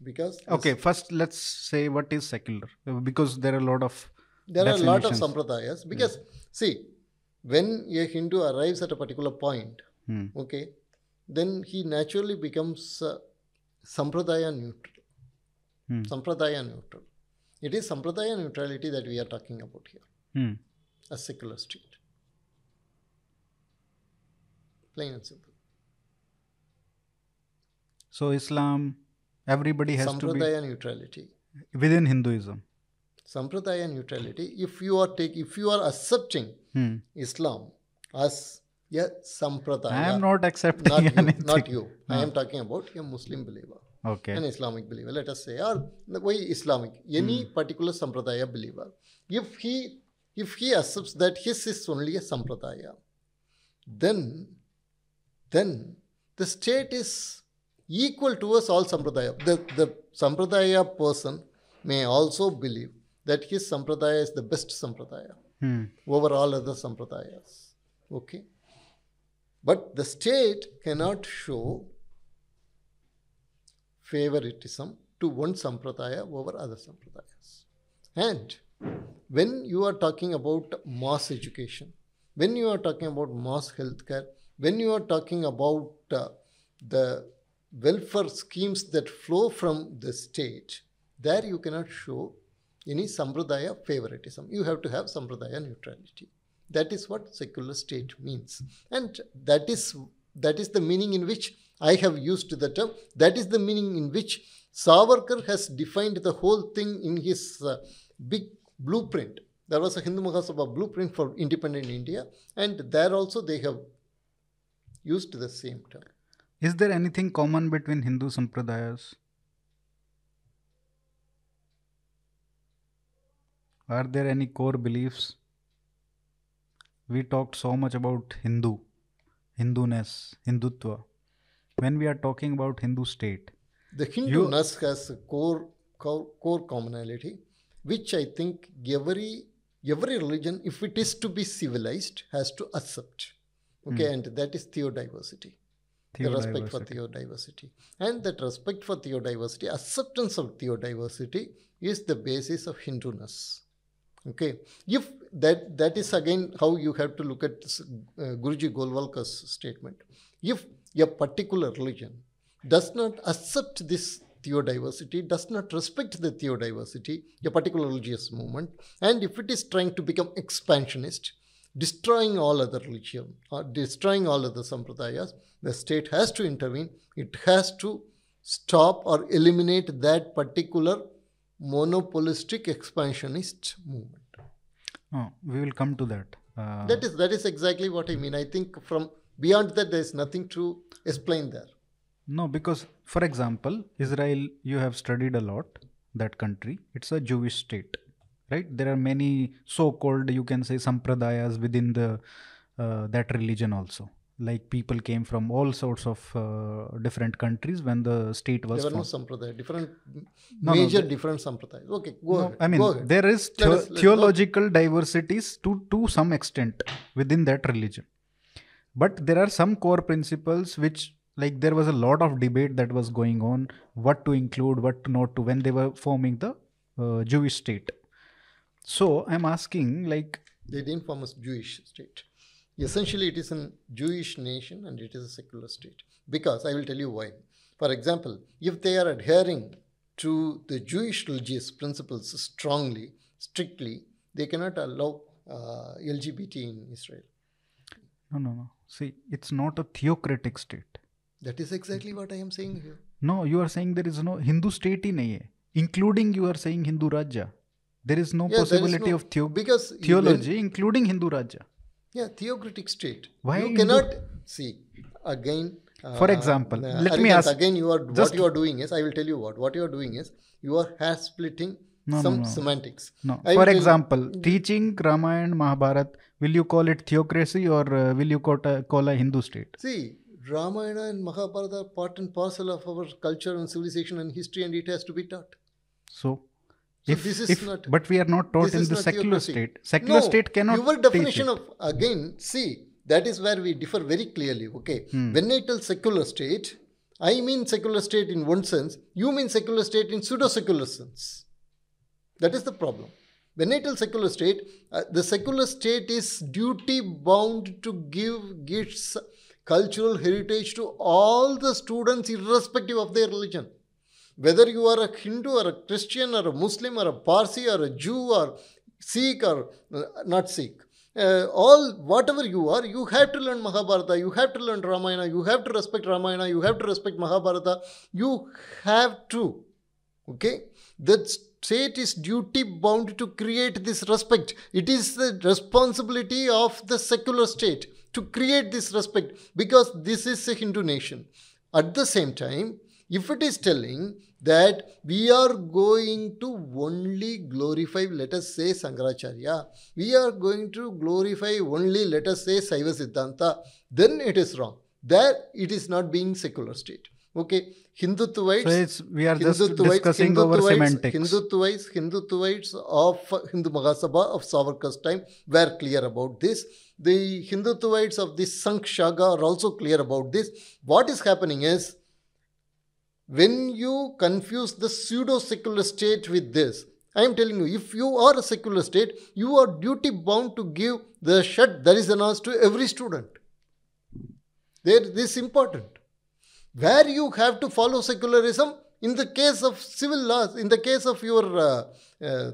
Because... Okay, first let's say what is secular. Because there are a lot of There are a lot of sampradayas. Because, mm. see, when a Hindu arrives at a particular point, mm. okay, then he naturally becomes uh, sampradaya neutral. Mm. Sampradaya neutral. It is sampradaya neutrality that we are talking about here. Mm. A secular state. Plain and simple. So Islam, everybody has to be... Sampradaya neutrality. Within Hinduism. Sampradaya neutrality. If you are take, if you are accepting hmm. Islam as a sampradaya... I am not accepting not anything. You, not you. No. I am talking about a Muslim believer. Okay. An Islamic believer, let us say. Or why Islamic? Any hmm. particular sampradaya believer. If he if he accepts that his is only a sampradaya, then, then the state is equal towards all sampradaya. The, the sampradaya person may also believe that his sampradaya is the best sampradaya hmm. over all other sampradayas. Okay? But the state cannot show favoritism to one sampradaya over other sampradayas. And when you are talking about mass education, when you are talking about mass healthcare, when you are talking about uh, the welfare schemes that flow from the state, there you cannot show any sampradaya favoritism. You have to have sampradaya neutrality. That is what secular state means. And that is, that is the meaning in which I have used the term. That is the meaning in which Savarkar has defined the whole thing in his uh, big blueprint. There was a Hindu Mahasabha blueprint for independent India, and there also they have used the same term. Is there anything common between Hindu sampradayas? Are there any core beliefs? We talked so much about Hindu, Hinduness, Hindutva. When we are talking about Hindu state, the Hinduness you... has a core, core, core commonality, which I think every every religion, if it is to be civilized, has to accept. Okay, mm. and that is theodiversity, theodiversity, the respect for theodiversity. And that respect for theodiversity, acceptance of theodiversity is the basis of Hinduness. Okay, if that, that is again how you have to look at uh, Guruji Golwalkar's statement. If a particular religion does not accept this theodiversity, does not respect the theodiversity, a particular religious movement, and if it is trying to become expansionist, destroying all other religion, or destroying all other sampradayas, the state has to intervene. It has to stop or eliminate that particular monopolistic expansionist movement. Oh, we will come to that. Uh, that is that is exactly what I mean. I think from beyond that, there is nothing to explain there. No, because for example, Israel, you have studied a lot, that country. It's a Jewish state, right? There are many so-called, you can say, sampradayas within the uh, that religion also. Like people came from all sorts of uh, different countries when the state was... There were no sampradaya, different, no, major no, there, different sampradayas. Okay, go no, ahead. I mean, go ahead. There is the, us, theological diversities to, to some extent within that religion. But there are some core principles which, like there was a lot of debate that was going on, what to include, what not to, when they were forming the uh, Jewish state. So I'm asking like... They didn't form a Jewish state. Essentially, it is a Jewish nation and it is a secular state. Because I will tell you why. For example, if they are adhering to the Jewish religious principles strongly, strictly, they cannot allow uh, L G B T in Israel. No, no, no. See, it's not a theocratic state. That is exactly what I am saying here. No, you are saying there is no Hindu state in nahi hai. Including you are saying Hindu Rajya. There is no yeah, possibility is no, of theo because theology, including Hindu Rajya. Yeah, theocratic state. Why you cannot do? See again. Uh, For example, uh, let me ask again. You are what you are doing is. I will tell you what. What you are doing is you are hair splitting no, some no, no. semantics. No. For example, you, teaching Ramayana and Mahabharata. Will you call it theocracy or uh, will you call, uh, call a Hindu state? See, Ramayana and Mahabharata are part and parcel of our culture and civilization and history, and it has to be taught. So. So if, this is if, not, but we are not taught in the secular theocracy. State. Secular no, state cannot your definition of, again, see, that is where we differ very clearly, okay. Hmm. When I tell secular state, I mean secular state in one sense, you mean secular state in pseudo-secular sense. That is the problem. When I tell secular state, uh, the secular state is duty-bound to give gifts, cultural heritage to all the students irrespective of their religion. Whether you are a Hindu or a Christian or a Muslim or a Parsi or a Jew or Sikh or uh, not Sikh, uh, all whatever you are, you have to learn Mahabharata, you have to learn Ramayana, you have to respect Ramayana, you have to respect Mahabharata, you have to, okay? The state is duty bound to create this respect. It is the responsibility of the secular state to create this respect because this is a Hindu nation. At the same time, if it is telling that we are going to only glorify, let us say, Sankaracharya, we are going to glorify only, let us say, Saiva Siddhanta, then it is wrong. There it is not being secular state. Okay, Hindutvites, so it's, we are just discussing over semantics. Hindutvites, Hindutvites of Hindu Mahasabha of Savarkar's time were clear about this. The Hindutvites of the Sankh Shaga are also clear about this. What is happening is, when you confuse the pseudo-secular state with this, I am telling you, if you are a secular state, you are duty-bound to give the Shat Darisanas to every student. There, this is important. Where you have to follow secularism, in the case of civil laws, in the case of your uh, uh,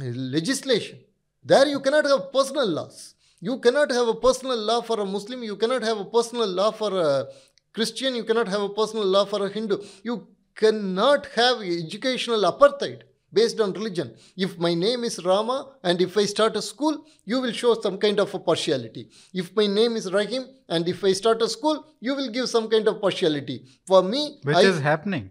legislation, there you cannot have personal laws. You cannot have a personal law for a Muslim, you cannot have a personal law for a Christian, you cannot have a personal law for a Hindu. You cannot have educational apartheid based on religion. If my name is Rama and if I start a school, you will show some kind of a partiality. If my name is Rahim and if I start a school, you will give some kind of partiality. For me... Which I, is happening.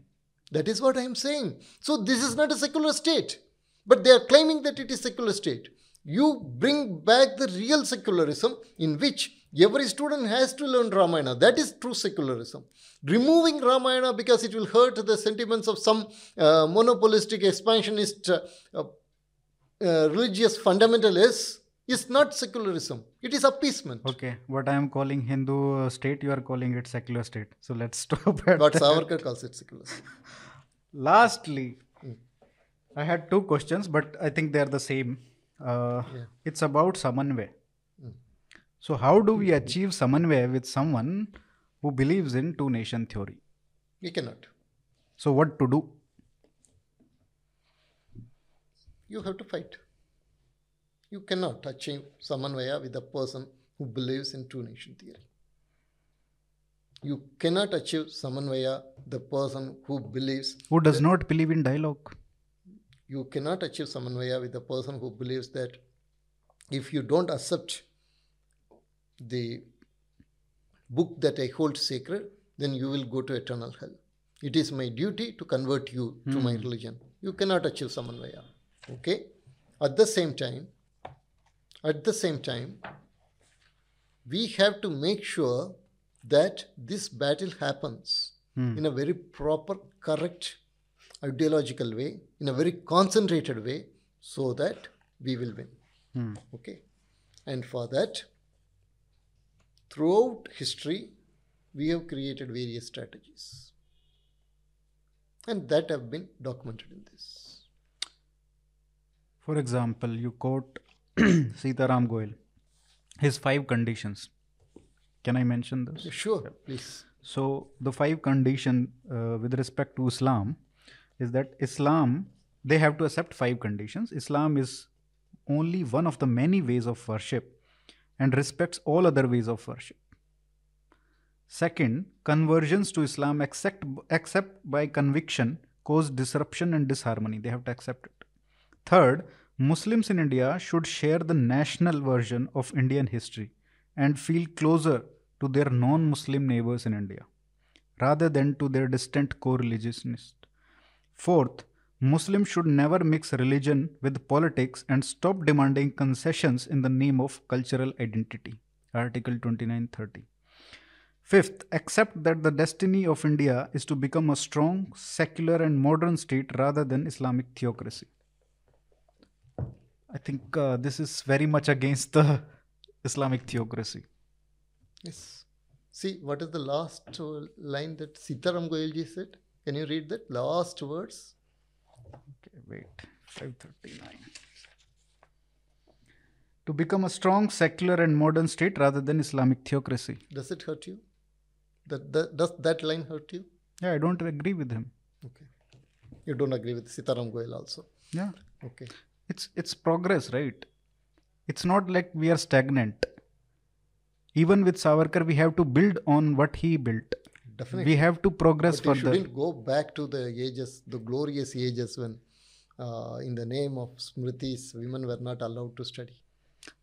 That is what I am saying. So this is not a secular state. But they are claiming that it is secular state. You bring back the real secularism in which every student has to learn Ramayana. That is true secularism. Removing Ramayana because it will hurt the sentiments of some uh, monopolistic expansionist uh, uh, religious fundamentalists is not secularism. It is appeasement. Okay, what I am calling Hindu state, you are calling it secular state. So let's stop at But Savarkar calls it secular state. Lastly, mm. I had two questions, but I think they are the same. Uh, yeah. It's about Samanvay. Mm. So how do we achieve Samanvay with someone who believes in two-nation theory? We cannot. So what to do? You have to fight. You cannot achieve Samanvaya with a person who believes in two-nation theory. You cannot achieve Samanvaya the person who believes... Who does not believe in dialogue. You cannot achieve Samanvaya with a person who believes that if you don't accept the book that I hold sacred, then you will go to eternal hell. It is my duty to convert you mm. to my religion. You cannot achieve Samanvaya. Okay? At the same time, at the same time, we have to make sure that this battle happens mm. in a very proper, correct, ideological way, in a very concentrated way, so that we will win. Mm. Okay? And for that, throughout history, we have created various strategies. And that have been documented in this. For example, you quote Sitaram Goel, his five conditions. Can I mention this? Sure, yeah. Please. So the five conditions uh, with respect to Islam is that Islam, they have to accept five conditions. Islam is only one of the many ways of worship and respects all other ways of worship. Second, conversions to Islam except, except by conviction cause disruption and disharmony. They have to accept it. Third, Muslims in India should share the national version of Indian history and feel closer to their non-Muslim neighbors in India rather than to their distant co-religionists. Fourth, Muslims should never mix religion with politics and stop demanding concessions in the name of cultural identity. Article twenty-nine thirty. Fifth, accept that the destiny of India is to become a strong, secular and modern state rather than Islamic theocracy. I think uh, this is very much against the Islamic theocracy. Yes. See, what is the last line that Sitaram Goelji said? Can you read that? Last words. Okay, wait, five thirty-nine. To become a strong, secular and modern state rather than Islamic theocracy. Does it hurt you? That, that, does that line hurt you? Yeah, I don't agree with him. Okay. You don't agree with Sitaram Goel also? Yeah. Okay. It's, it's progress, right? It's not like we are stagnant. Even with Savarkar, we have to build on what he built. Definitely. We have to progress but further. We shouldn't go back to the ages, the glorious ages when, uh, in the name of Smritis, women were not allowed to study.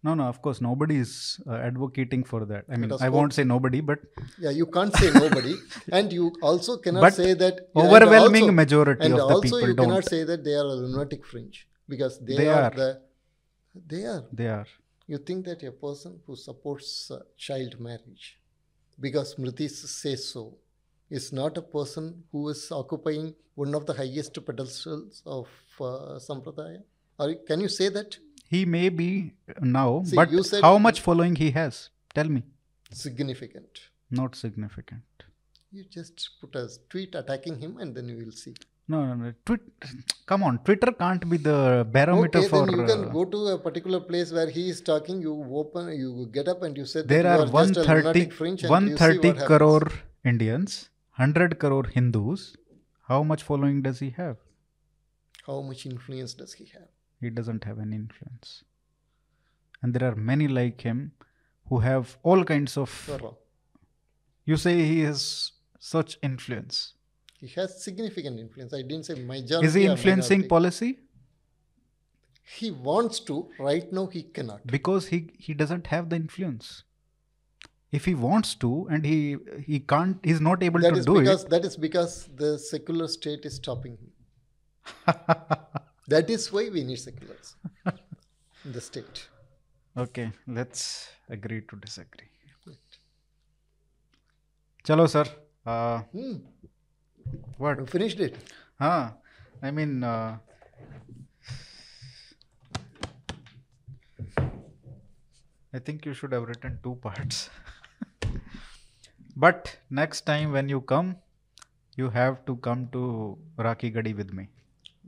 No, no, of course, nobody is uh, advocating for that. I mean, I won't say nobody, but... Yeah, you can't say nobody. And you also cannot but say that... overwhelming also, majority of the people don't. And also you cannot say that they are a lunatic fringe. Because they, they are, are the... They are. They are. You think that a person who supports uh, child marriage, because Smriti says so, is not a person who is occupying one of the highest pedestals of uh, Sampradaya? Or can you say that? He may be now, see, but how much following he has? Tell me. Significant. Not significant. You just put a tweet attacking him and then you will see. No, no, no. Tweet, come on. Twitter can't be the barometer okay, for... Then you can go to a particular place where he is talking, you open, you get up and you say... There are, are one hundred thirty, one hundred thirty crore Indians, one hundred crore Hindus. How much following does he have? How much influence does he have? He doesn't have any influence. And there are many like him who have all kinds of... You say he has such influence. He has significant influence. I didn't say majority. Is he influencing policy? He wants to. Right now he cannot. Because he, he doesn't have the influence. If he wants to and he, he can't, he's not able to do it. That is because the secular state is stopping him. That is why we need seculars in the state. Okay, let's agree to disagree. Right. Chalo, sir. Uh, hmm. What? You finished it. Huh. I mean, uh, I think you should have written two parts. But next time when you come, you have to come to Rakhi Gadi with me.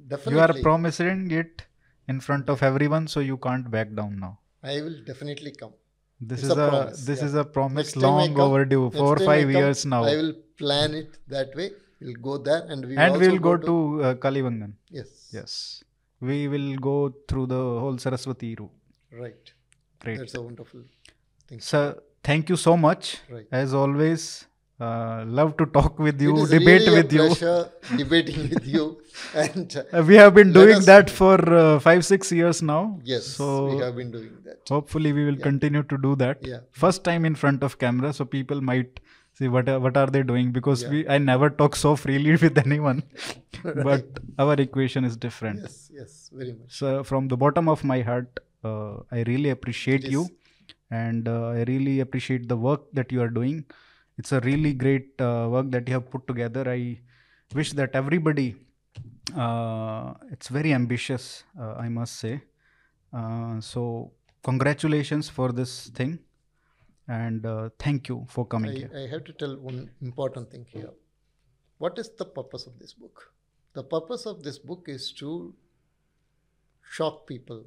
Definitely. You are promising it in front of everyone, so you can't back down now. I will definitely come. This it's is a, a promise, this yeah. is a promise long overdue, four or five come, years now. I will plan it that way. We'll go there, and we will and we'll go, go to, to uh, Kalivangan. Yes, yes. We will go through the whole Saraswati route. Right. Great. That's a wonderful thing. Sir, thank you so much. Right. As always. Uh, love to talk with you, debate really with you, debating with you, and uh, we have been doing that for uh, five, six years now. Yes, so we have been doing that. Hopefully, we will yeah. continue to do that. Yeah. First time in front of camera, so people might see what uh, what are they doing because yeah. we I never talk so freely with anyone, right. But our equation is different. Yes, yes, very much. So from the bottom of my heart, uh, I really appreciate you, and uh, I really appreciate the work that you are doing. It's a really great uh, work that you have put together. I wish that everybody, uh, it's very ambitious, uh, I must say. Uh, so congratulations for this thing. And uh, thank you for coming I, here. I have to tell one important thing here. What is the purpose of this book? The purpose of this book is to shock people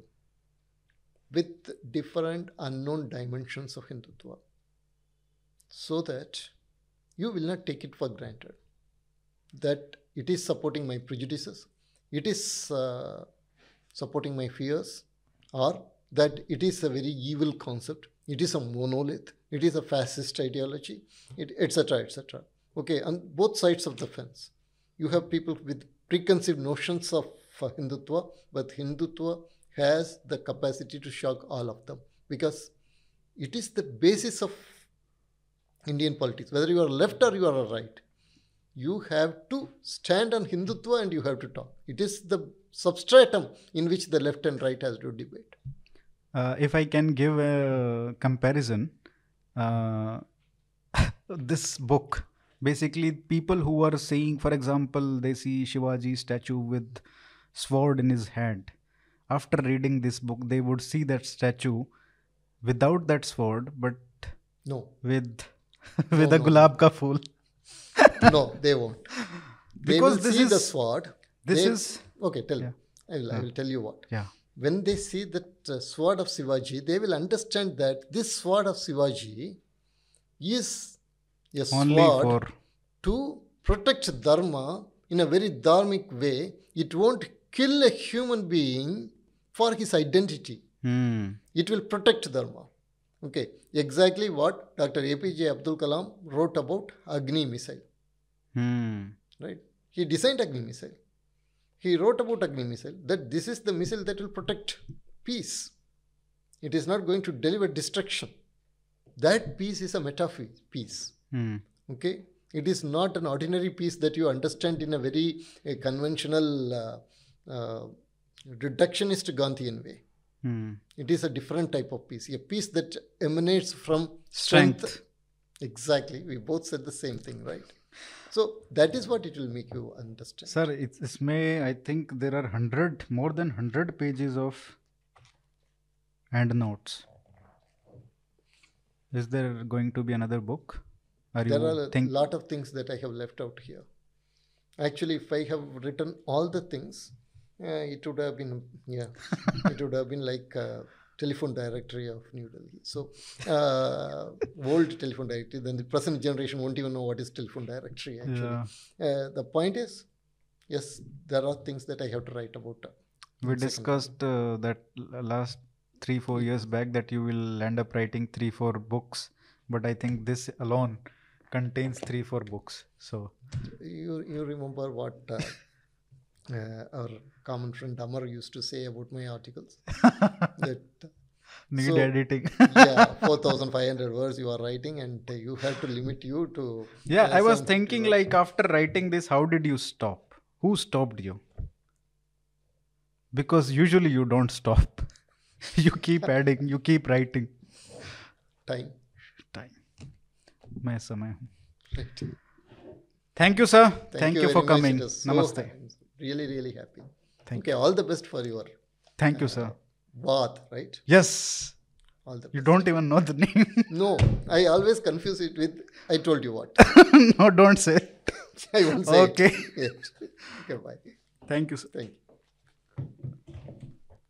with different unknown dimensions of Hindutva, so that you will not take it for granted that it is supporting my prejudices, it is uh, supporting my fears, or that it is a very evil concept, it is a monolith, it is a fascist ideology, etc, et cetera. Okay, on both sides of the fence, you have people with preconceived notions of uh, Hindutva, but Hindutva has the capacity to shock all of them because it is the basis of Indian politics. Whether you are left or you are right, you have to stand on Hindutva and you have to talk. It is the substratum in which the left and right has to debate. Uh, if I can give a comparison, uh, this book, basically people who are seeing, for example, they see Shivaji statue with sword in his hand. After reading this book, they would see that statue without that sword, but no, with with no, a no. gulab ka fool. No, they won't. They because will this see is the sword. This they, is okay. Tell yeah. me. I will. Yeah. I will tell you what. Yeah. When they see that uh, sword of Shivaji, they will understand that this sword of Shivaji is a only sword for... to protect dharma in a very dharmic way. It won't kill a human being for his identity. Hmm. It will protect dharma. Okay, exactly what Doctor A P J Abdul Kalam wrote about Agni missile. Hmm. Right? He designed Agni missile. He wrote about Agni missile that this is the missile that will protect peace. It is not going to deliver destruction. That peace is a meta peace. Mm. Okay? It is not an ordinary peace that you understand in a very a conventional uh, uh, reductionist Gandhian way. Mm. It is a different type of peace. A peace that emanates from strength. strength. Exactly. We both said the same thing, right? So that is what it will make you understand. Sir, it's, it's may, I think there are hundred, more than hundred pages of endnotes. Is there going to be another book? Are there you are a lot of things that I have left out here. Actually, if I have written all the things, uh, it would have been yeah, it would have been like uh, telephone directory of New Delhi. So uh, old telephone directory. Then the present generation won't even know what is telephone directory. Actually, yeah. uh, the point is, yes, there are things that I have to write about. We discussed uh, that last three four years back that you will end up writing three four books, but I think this alone contains three four books. So you you remember what? Uh, Uh, our common friend Amar used to say about my articles. that Need so, editing. yeah, four thousand five hundred words you are writing and you have to limit you to... Yeah, I was thinking like after writing this, how did you stop? Who stopped you? Because usually you don't stop. You keep adding, you keep writing. Time. Time. मैं समय हूँ. Thank you, sir. Thank, Thank you, you for coming. So Namaste. Really, really happy. Thank okay, you. All the best for your... Thank uh, you, sir. Bath, right? Yes. All the best. You don't even know the name. No, I always confuse it with, I told you what. No, don't say it. I won't say okay. it. Okay. Okay, bye. Thank you, sir. Thank you.